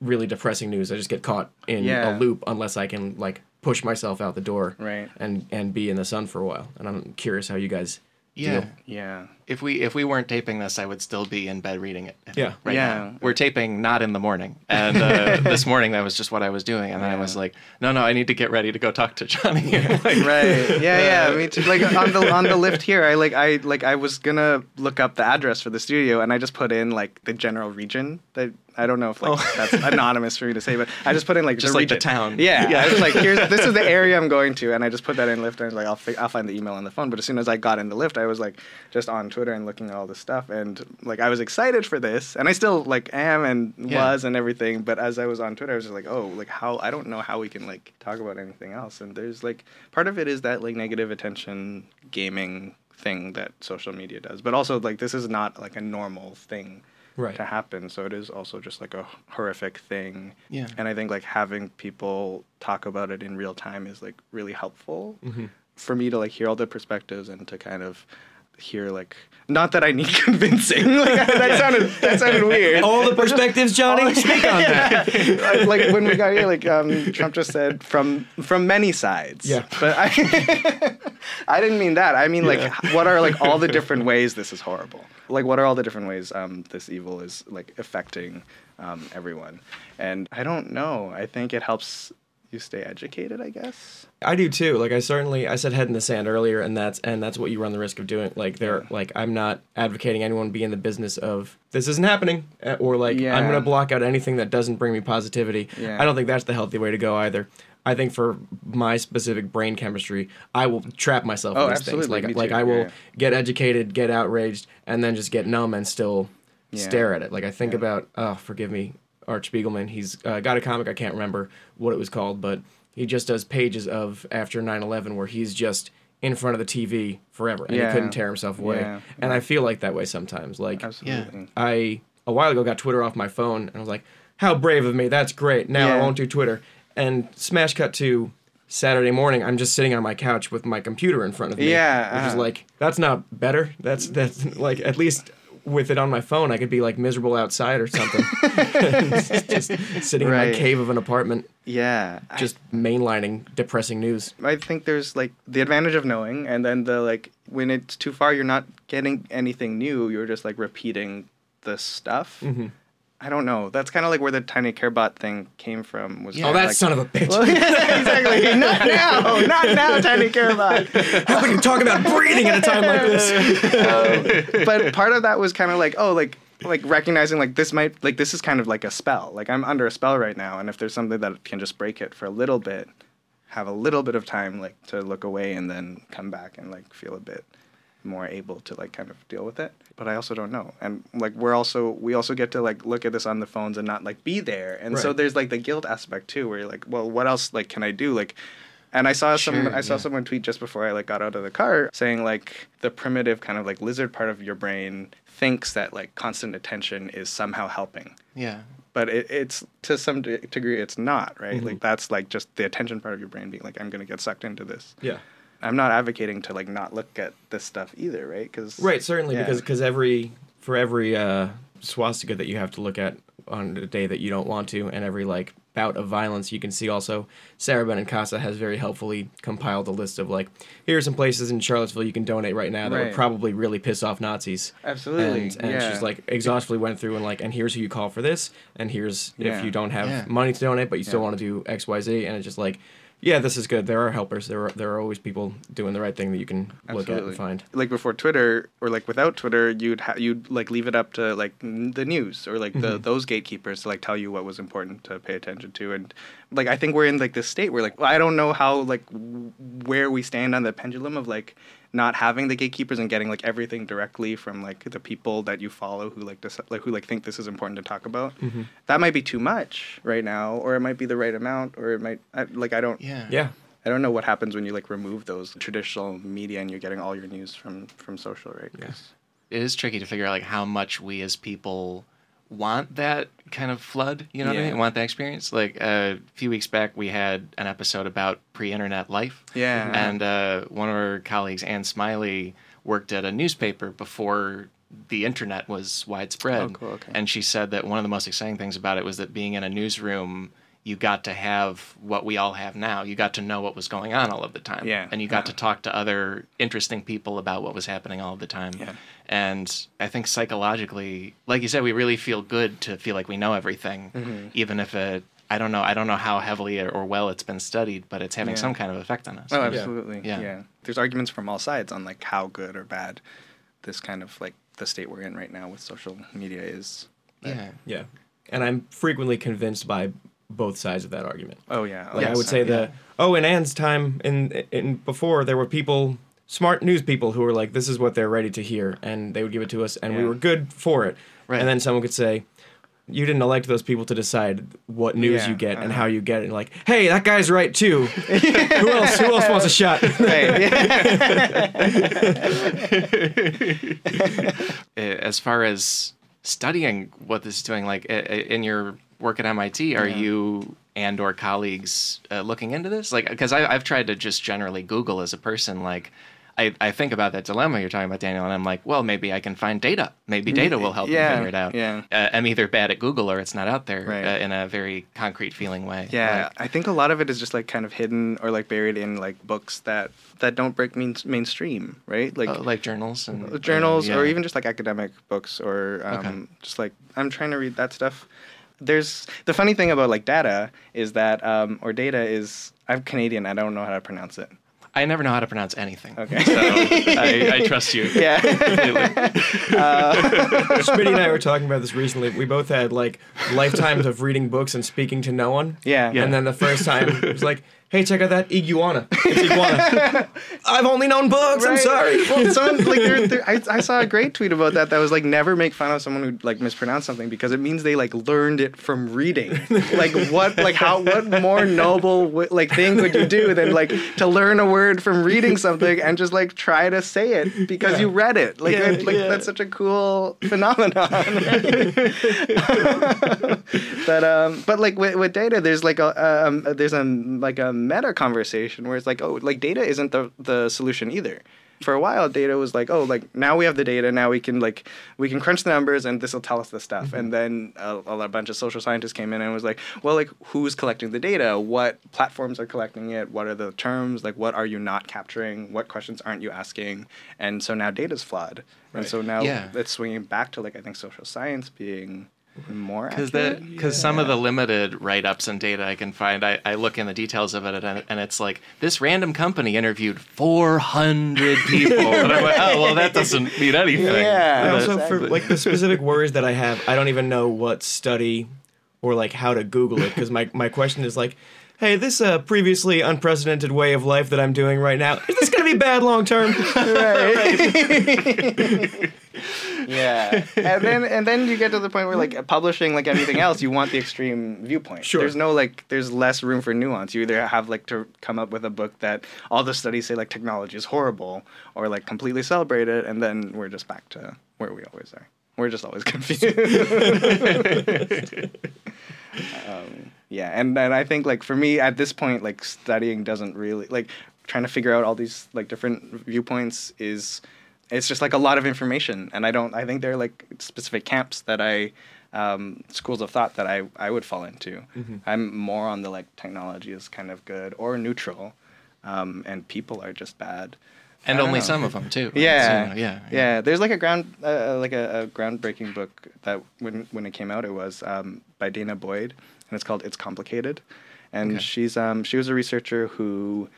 really depressing news. I just get caught in yeah. a loop unless I can like push myself out the door right. and and be in the sun for a while. And I'm curious how you guys. Yeah, deal. yeah. If we if we weren't taping this, I would still be in bed reading it. Yeah, right yeah. now. We're taping not in the morning, and uh, this morning that was just what I was doing, and yeah. then I was like, no, no, I need to get ready to go talk to Jonny. Like, right? Yeah, uh, yeah. I mean, like on the on the lift here, I like I like I was gonna look up the address for the studio, and I just put in like the general region that. I don't know if like oh. that's anonymous for me to say, but I just put in like just the like region. The town. Yeah, yeah. I was like, here's this is the area I'm going to, and I just put that in Lyft, and I was like, I'll fi- I'll find the email on the phone. But as soon as I got in the Lyft, I was like, just on Twitter and looking at all this stuff, and like I was excited for this, and I still like am and yeah. was and everything. But as I was on Twitter, I was just like, oh, like how I don't know how we can like talk about anything else. And there's like part of it is that like negative attention gaming thing that social media does, but also like this is not like a normal thing. Right. to happen. So it is also just like a horrific thing. Yeah. And I think like having people talk about it in real time is like really helpful mm-hmm. for me to like hear all the perspectives and to kind of hear, like, not that I need convincing. Like, that sounded that sounded weird. All the perspectives, Jonny, speak on yeah. that. Like, when we got here, like, um, Trump just said, from from many sides. Yeah. But I I didn't mean that. I mean, yeah. like, what are, like, all the different ways this is horrible? Like, what are all the different ways um, this evil is, like, affecting um, everyone? And I don't know. I think it helps you stay educated, I guess. I do too. Like I certainly, I said head in the sand earlier, and that's and that's what you run the risk of doing. Like there, yeah. like I'm not advocating anyone be in the business of this isn't happening, or like yeah. I'm gonna block out anything that doesn't bring me positivity. Yeah. I don't think that's the healthy way to go either. I think for my specific brain chemistry, I will trap myself oh, in these absolutely. things. Like me like too. I will yeah, yeah. get educated, get outraged, and then just get numb and still yeah. stare at it. Like I think yeah. about, oh, forgive me, Art Spiegelman, he's uh, got a comic, I can't remember what it was called, but he just does pages of after nine eleven where he's just in front of the T V forever, and yeah. he couldn't tear himself away. Yeah. And yeah. I feel like that way sometimes. Like, Absolutely. I, a while ago, got Twitter off my phone, and I was like, how brave of me, that's great, now yeah. I won't do Twitter. And smash cut to Saturday morning, I'm just sitting on my couch with my computer in front of me. Yeah. Which uh-huh. is like, that's not better, that's, that's like, at least... with it on my phone, I could be, like, miserable outside or something. Just sitting right. in my cave of an apartment. Yeah. Just I, mainlining depressing news. I think there's, like, the advantage of knowing, and then the, like, when it's too far, you're not getting anything new. You're just, like, repeating the stuff. Mm-hmm. I don't know. That's kind of like where the Tiny Care Bot thing came from. Was yeah. Oh, that like, son of a bitch. Well, yeah, exactly. Not now. Not now, Tiny Care Bot. How can you talk about breathing at a time like this? um, but part of that was kind of like, oh, like, like recognizing like this might, like this is kind of like a spell. Like I'm under a spell right now. And if there's something that can just break it for a little bit, have a little bit of time like to look away and then come back and like feel a bit more able to like kind of deal with it. But I also don't know. And like we're also we also get to like look at this on the phones and not like be there. And right. so there's like the guilt aspect too where you're like, well, what else like can I do? Like and I saw sure, some I saw yeah. someone tweet just before I like got out of the car saying like the primitive kind of like lizard part of your brain thinks that like constant attention is somehow helping. Yeah. But it, it's to some de- degree it's not, right? Mm-hmm. Like that's like just the attention part of your brain being like I'm going to get sucked into this. Yeah. I'm not advocating to like not look at this stuff either, right? Cause, right, certainly, yeah. because cause every for every uh, swastika that you have to look at on a day that you don't want to, and every like bout of violence you can see also, Sarah Benincasa has very helpfully compiled a list of like, here are some places in Charlottesville you can donate right now that right. would probably really piss off Nazis. Absolutely. And, and yeah. she's like exhaustively went through and like, and here's who you call for this, and here's yeah. if you don't have yeah. money to donate but you still yeah. want to do X, Y, Z, and it's just like, yeah, this is good. There are helpers. There are there are always people doing the right thing that you can Absolutely. look at and find. Like before Twitter, or like without Twitter, you'd ha- you'd like leave it up to like the news or like the mm-hmm. those gatekeepers to like tell you what was important to pay attention to. And like I think we're in like this state where like I don't know how like w- where we stand on the pendulum of like not having the gatekeepers and getting like everything directly from like the people that you follow who like dis- like who like think this is important to talk about. Mm-hmm. That might be too much right now, or it might be the right amount, or it might I, like I don't yeah. yeah I don't know what happens when you like remove those traditional media and you're getting all your news from from social, right? Yes, yeah. It is tricky to figure out like how much we as people want that kind of flood, you know yeah. what I mean? Want that experience. Like uh, a few weeks back, we had an episode about pre-internet life. Yeah. And uh, one of our colleagues, Ann Smiley, worked at a newspaper before the internet was widespread. Oh, cool. Okay. And she said that one of the most exciting things about it was that being in a newsroom, you got to have what we all have now. You got to know what was going on all of the time. Yeah. And you got yeah. to talk to other interesting people about what was happening all of the time. Yeah. And I think psychologically, like you said, we really feel good to feel like we know everything, mm-hmm. even if it, I don't know, I don't know how heavily or well it's been studied, but it's having yeah. some kind of effect on us. Oh, absolutely. Yeah. yeah. yeah. There's arguments from all sides on like how good or bad this kind of like the state we're in right now with social media is. But, yeah. Yeah. And I'm frequently convinced by both sides of that argument. Oh yeah. Like yes, I would say uh, that yeah. oh in Anne's time in in before there were people, smart news people, who were like this is what they're ready to hear and they would give it to us and yeah. we were good for it. Right. And then someone could say you didn't elect those people to decide what news yeah, you get uh-huh. and how you get it. And like, hey, that guy's right too. who else? Who else wants a shot? As far as studying what this is doing, like in your work at M I T, are yeah. you and or colleagues uh, looking into this? Like, because I've tried to just generally Google as a person, like, I, I think about that dilemma you're talking about, Daniel, and I'm like, well, maybe I can find data. Maybe data will help yeah, me figure it out. Yeah. Uh, I'm either bad at Google or it's not out there right. uh, in a very concrete feeling way. Yeah, like, I think a lot of it is just like kind of hidden or like buried in like books that, that don't break mean, mainstream, right? Like uh, like journals. and Journals uh, yeah. or even just like academic books or um, okay. just like I'm trying to read that stuff. There's the funny thing about like data is that um, or data is I'm Canadian. I don't know how to pronounce it. I never know how to pronounce anything. Okay. So I, I trust you. Yeah. uh, Smitty and I were talking about this recently. We both had like lifetimes of reading books and speaking to no one. Yeah. yeah. And then the first time it was like, hey, check out that iguana. It's iguana. I've only known books. Right. I'm sorry. Well, some, like, they're, they're, I, I saw a great tweet about that that was like, never make fun of someone who like mispronounced something because it means they like learned it from reading. Like what? Like how? What more noble like thing would you do than like to learn a word from reading something and just like try to say it because yeah. you read it like, yeah, like yeah. that's such a cool phenomenon right? but um but like with, with data there's like a um there's a like a meta conversation where it's like oh like data isn't the the solution either. For a while data was like oh like now we have the data, now we can like we can crunch the numbers and this will tell us the stuff. Mm-hmm. And then a, a bunch of social scientists came in and was like, well, like who's collecting the data, what platforms are collecting it, what are the terms, like what are you not capturing, what questions aren't you asking? And so now data's flawed. Right. And so now yeah. it's swinging back to like I think social science being more because yeah. some of the limited write-ups and data I can find, I, I look in the details of it and, and it's like this random company interviewed four hundred people and I'm like, oh well that doesn't mean anything. Yeah, also exactly. For like the specific words that I have, I don't even know what study or like how to Google it because my, my question is like, hey, this uh, previously unprecedented way of life that I'm doing right now, is this going to be bad long term? Right. Yeah. And then and then you get to the point where, like, publishing, like anything else, you want the extreme viewpoint. Sure. There's no, like, there's less room for nuance. You either have, like, to come up with a book that all the studies say, like, technology is horrible or, like, completely celebrate it, and then we're just back to where we always are. We're just always confused. um, yeah, and, and I think, like, for me, at this point, like, studying doesn't really, like, trying to figure out all these, like, different viewpoints is, it's just, like, a lot of information. And I don't, I think there are, like, specific camps that I, um, schools of thought that I, I would fall into. Mm-hmm. I'm more on the, like, technology is kind of good or neutral, um, and people are just bad. And only know. some of them too. Right? Yeah. So, yeah, yeah, yeah. There's like a ground, uh, like a, a groundbreaking book that when when it came out, it was um, by Dana Boyd, and it's called "It's Complicated," and okay. she's um she was a researcher who,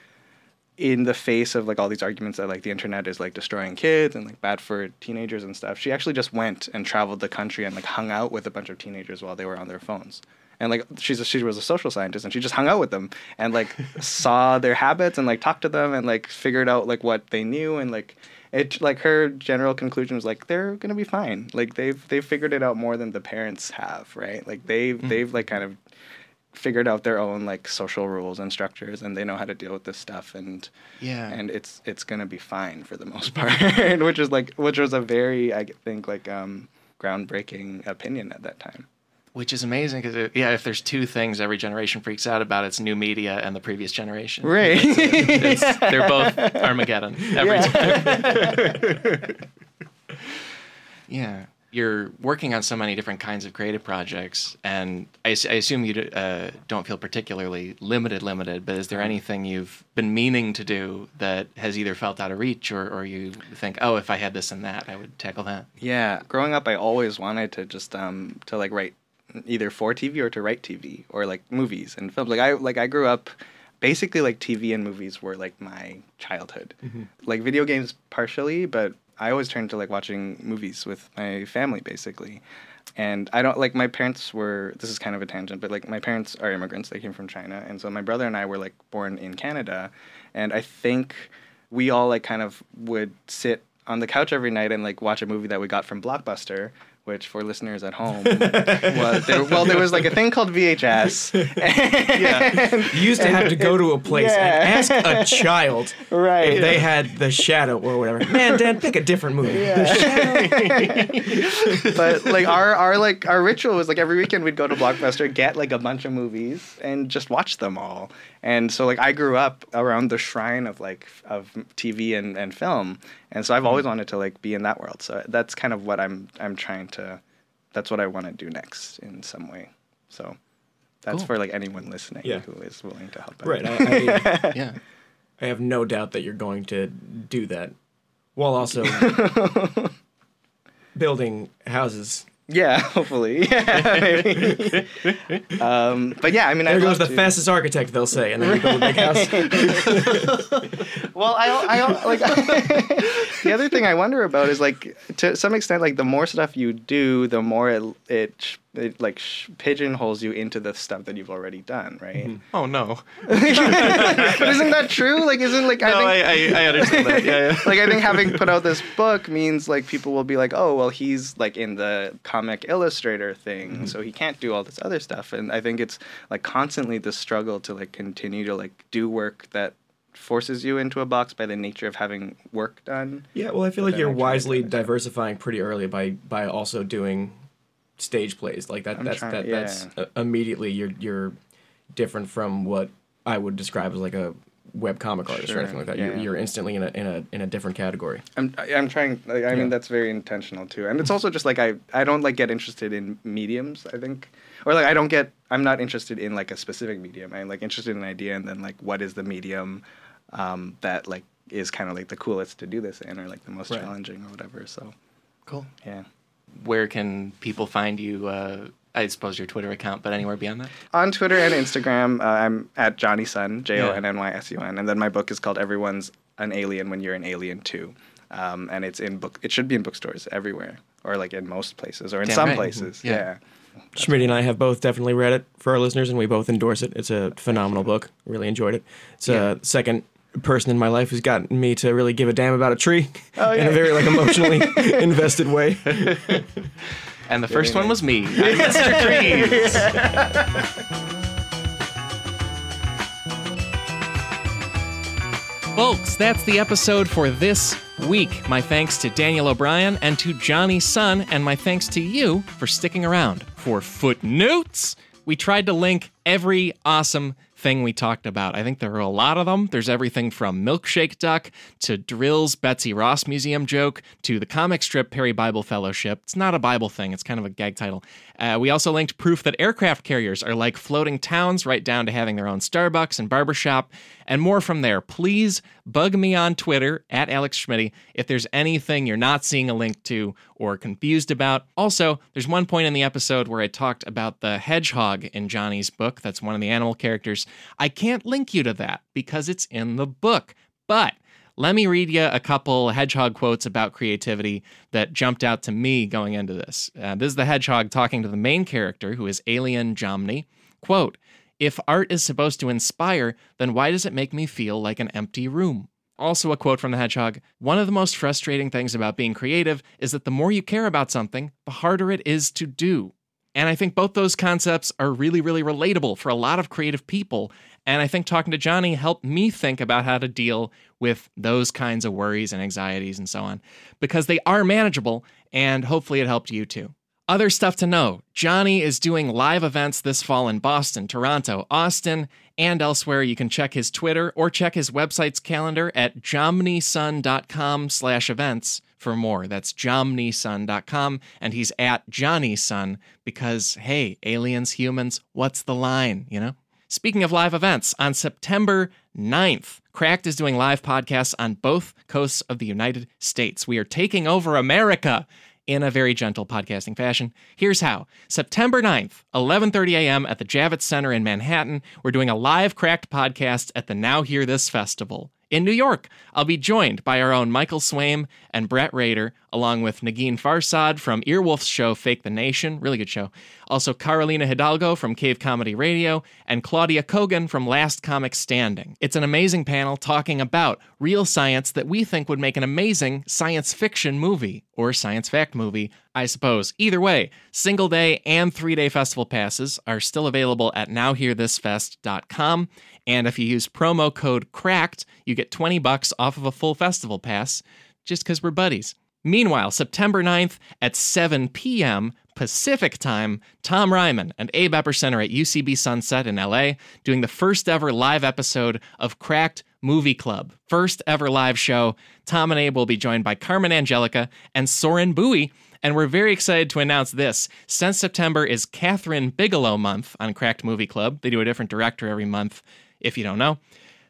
in the face of like all these arguments that like the internet is like destroying kids and like bad for teenagers and stuff, she actually just went and traveled the country and like hung out with a bunch of teenagers while they were on their phones. And, like, she's a, she was a social scientist, and she just hung out with them and, like, saw their habits and, like, talked to them and, like, figured out, like, what they knew. And, like, it like her general conclusion was, like, they're going to be fine. Like, they've they've figured it out more than the parents have, right? Like, they've, mm-hmm. they've like, kind of figured out their own, like, social rules and structures, and they know how to deal with this stuff. And yeah. and it's it's going to be fine for the most part, which is, like, which was a very, I think, like, um, groundbreaking opinion at that time. Which is amazing because, yeah, if there's two things every generation freaks out about, it's new media and the previous generation. Right. It's, it's, it's, they're both Armageddon every yeah. time. Yeah. You're working on so many different kinds of creative projects, and I, I assume you uh, don't feel particularly limited, limited, but is there anything you've been meaning to do that has either felt out of reach or, or you think, oh, if I had this and that, I would tackle that? Yeah. Growing up, I always wanted to just, um, to like write either for T V or to write T V or like movies and films. Like I like I grew up basically like T V and movies were like my childhood. Mm-hmm. Like video games partially, but I always turned to like watching movies with my family basically. And I don't like my parents were this is kind of a tangent, but like my parents are immigrants. They came from China. And so my brother and I were like born in Canada, and I think we all like kind of would sit on the couch every night and like watch a movie that we got from Blockbuster which for listeners at home was, there, well, there was like a thing called V H S. Yeah. You used to have to go to a place yeah. and ask a child right. if they had The Shadow or whatever. Man, Dad, pick a different movie. Yeah. The Shadow. But like our, our like our ritual was like every weekend we'd go to Blockbuster, get like a bunch of movies and just watch them all. And so like I grew up around the shrine of like of T V and, and film. And so I've always wanted to like be in that world. So that's kind of what I'm I'm trying to that's what I want to do next in some way. So that's cool. For like anyone listening yeah. who is willing to help out. Right. I, I, yeah. I have no doubt that you're going to do that while also building houses. Yeah, hopefully. Yeah, maybe. um, but yeah, I mean, there I'd goes the to. fastest architect, they'll say, and then we build a big house. Well, I, I like the other thing I wonder about is like to some extent, like the more stuff you do, the more it it, it like pigeonholes you into the stuff that you've already done, right? Mm-hmm. Oh no! But isn't that true? Like, isn't like no, I think I, I, I understand that. Yeah, yeah. Like I think having put out this book means like people will be like, oh, well, he's like in the comic illustrator thing, mm-hmm. so he can't do all this other stuff. And I think it's like constantly the struggle to like continue to like do work that forces you into a box by the nature of having work done. Yeah, well, I feel like you're wisely diversifying pretty early by by also doing stage plays like that. I'm that's trying, that yeah. that's uh, immediately you're you're different from what I would describe as like a web comic artist sure. or anything like that. Yeah. You're, you're instantly in a in a in a different category. I'm I'm trying. Like, I mean, yeah. that's very intentional too, and it's also just like I I don't like get interested in mediums. I think. Or like I don't get. I'm not interested in like a specific medium. I'm like interested in an idea, and then like what is the medium um, that like is kind of like the coolest to do this in, or like the most right. challenging, or whatever. So, cool. Yeah. Where can people find you? Uh, I suppose your Twitter account, but anywhere beyond that? On Twitter and Instagram, uh, I'm at Jonny Sun, J O N N Y S U N, and then my book is called Everyone's an Alien When You're an Alien Too, um, and it's in book. It should be in bookstores everywhere, or like in most places, or in Damn some right. places. Yeah. yeah. Schmidt and I have both definitely read it for our listeners, and we both endorse it. It's a phenomenal book. Really enjoyed it. It's yeah. a second person in my life who's gotten me to really give a damn about a tree oh, yeah. in a very like emotionally invested way. And the first yeah, yeah. one was me. I'm Mister Trees. Yeah. Folks, that's the episode for this week. My thanks to Daniel O'Brien and to Jonny Sun, and my thanks to you for sticking around for Footnotes. We tried to link every awesome thing we talked about. I think there are a lot of them. There's everything from Milkshake Duck to Drill's Betsy Ross Museum joke to the comic strip Perry Bible Fellowship. It's not a Bible thing. It's kind of a gag title. Uh, we also linked proof that aircraft carriers are like floating towns, right down to having their own Starbucks and barbershop, and more from there. Please bug me on Twitter at Alex Schmitty if there's anything you're not seeing a link to or confused about. Also, there's one point in the episode where I talked about the hedgehog in Johnny's book. That's one of the animal characters. I can't link you to that because it's in the book, but let me read you a couple hedgehog quotes about creativity that jumped out to me going into this. Uh, this is the hedgehog talking to the main character, who is Alien Jomny. Quote, "If art is supposed to inspire, then why does it make me feel like an empty room?" Also a quote from the hedgehog, "One of the most frustrating things about being creative is that the more you care about something, the harder it is to do." And I think both those concepts are really, really relatable for a lot of creative people. And I think talking to Jonny helped me think about how to deal with those kinds of worries and anxieties and so on, because they are manageable, and hopefully it helped you too. Other stuff to know. Jonny is doing live events this fall in Boston, Toronto, Austin, and elsewhere. You can check his Twitter or check his website's calendar at jomnysun dot com slash events. For more. That's jomnysun dot com, and he's at Jonny Sun because, hey, aliens, humans, what's the line, you know? Speaking of live events, on September ninth, Cracked is doing live podcasts on both coasts of the United States. We are taking over America in a very gentle podcasting fashion. Here's how. September ninth, eleven thirty a.m. at the Javits Center in Manhattan, we're doing a live Cracked podcast at the Now Hear This Festival. In New York, I'll be joined by our own Michael Swaim and Brett Rader, along with Nagin Farsad from Earwolf's show Fake the Nation, really good show. Also Carolina Hidalgo from Cave Comedy Radio and Claudia Kogan from Last Comic Standing. It's an amazing panel talking about real science that we think would make an amazing science fiction movie or science fact movie, I suppose. Either way, single day and three-day festival passes are still available at now hear this fest dot com. And if you use promo code CRACKED, you get twenty bucks off of a full festival pass, just because we're buddies. Meanwhile, September ninth at seven p.m. Pacific time, Tom Ryman and Abe Epperson are at U C B Sunset in L A doing the first ever live episode of Cracked Movie Club. First ever live show. Tom and Abe will be joined by Carmen Angelica and Soren Bowie. And we're very excited to announce this. Since September is Catherine Bigelow month on Cracked Movie Club. They do a different director every month, if you don't know.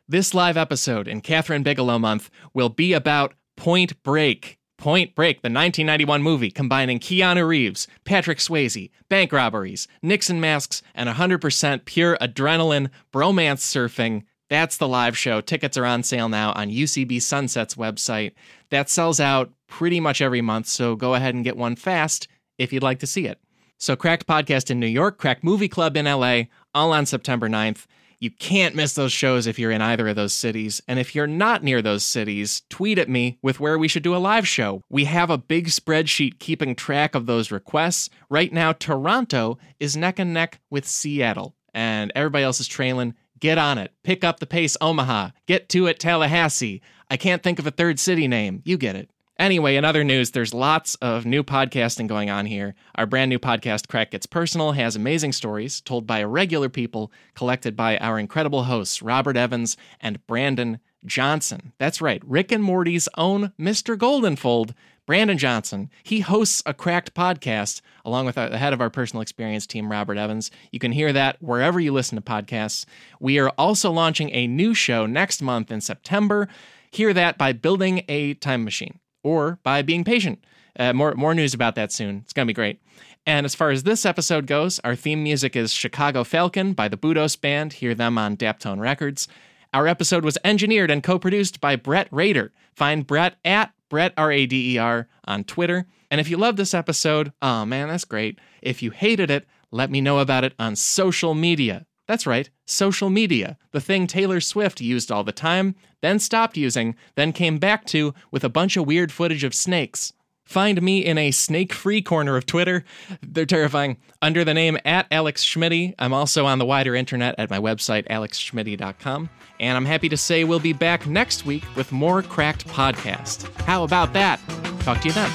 This live episode in Catherine Bigelow month will be about Point Break. Point Break, the nineteen ninety-one movie combining Keanu Reeves, Patrick Swayze, bank robberies, Nixon masks, and one hundred percent pure adrenaline bromance surfing. That's the live show. Tickets are on sale now on U C B Sunset's website. That sells out pretty much every month, so go ahead and get one fast if you'd like to see it. So Cracked Podcast in New York, Cracked Movie Club in L A, all on September ninth. You can't miss those shows if you're in either of those cities. And if you're not near those cities, tweet at me with where we should do a live show. We have a big spreadsheet keeping track of those requests. Right now, Toronto is neck and neck with Seattle, and everybody else is trailing. Get on it. Pick up the pace, Omaha. Get to it, Tallahassee. I can't think of a third city name. You get it. Anyway, in other news, there's lots of new podcasting going on here. Our brand new podcast, Crack Gets Personal, has amazing stories told by regular people, collected by our incredible hosts, Robert Evans and Brandon Johnson. That's right, Rick and Morty's own Mister Goldenfold, Brandon Johnson. He hosts a Cracked podcast along with the head of our personal experience team, Robert Evans. You can hear that wherever you listen to podcasts. We are also launching a new show next month in September. Hear that by building a time machine. Or by being patient. Uh, more, more news about that soon. It's going to be great. And as far as this episode goes, our theme music is Chicago Falcon by the Budos Band. Hear them on Daptone Records. Our episode was engineered and co-produced by Brett Rader. Find Brett at Brett R A D E R on Twitter. And if you love this episode, oh man, that's great. If you hated it, let me know about it on social media. That's right, social media, the thing Taylor Swift used all the time, then stopped using, then came back to with a bunch of weird footage of snakes. Find me in a snake-free corner of Twitter. They're terrifying. Under the name at Alex Schmitty. I'm also on the wider internet at my website, alex schmitty dot com. And I'm happy to say we'll be back next week with more Cracked Podcast. How about that? Talk to you then.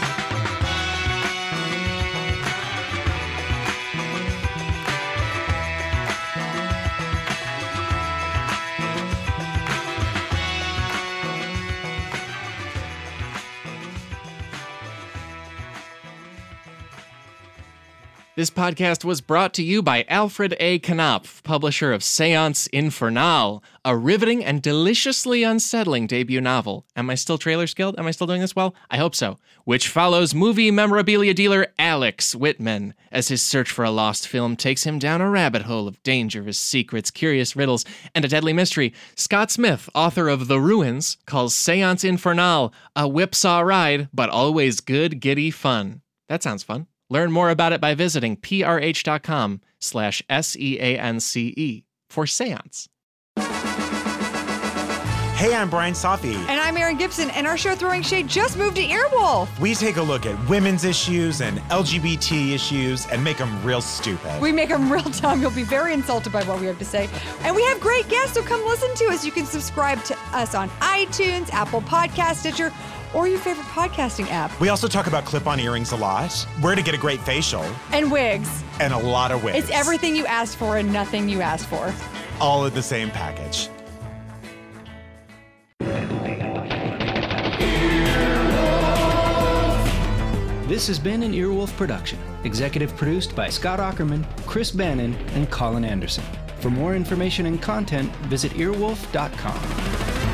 This podcast was brought to you by Alfred A. Knopf, publisher of Séance Infernale, a riveting and deliciously unsettling debut novel. Am I still trailer skilled? Am I still doing this well? I hope so. Which follows movie memorabilia dealer Alex Whitman as his search for a lost film takes him down a rabbit hole of dangerous secrets, curious riddles, and a deadly mystery. Scott Smith, author of The Ruins, calls Séance Infernale a whipsaw ride, but always good, giddy fun. That sounds fun. Learn more about it by visiting prh.com slash S-E-A-N-C-E for Seance. Hey, I'm Brian Safi. And I'm Erin Gibson, and our show Throwing Shade just moved to Earwolf. We take a look at women's issues and L G B T issues and make them real stupid. We make them real dumb. You'll be very insulted by what we have to say. And we have great guests, so come listen to us. You can subscribe to us on iTunes, Apple Podcasts, Stitcher, or your favorite podcasting app. We also talk about clip-on earrings a lot, where to get a great facial. And wigs. And a lot of wigs. It's everything you asked for and nothing you asked for. All in the same package. This has been an Earwolf production, executive produced by Scott Aukerman, Chris Bannon, and Colin Anderson. For more information and content, visit earwolf dot com.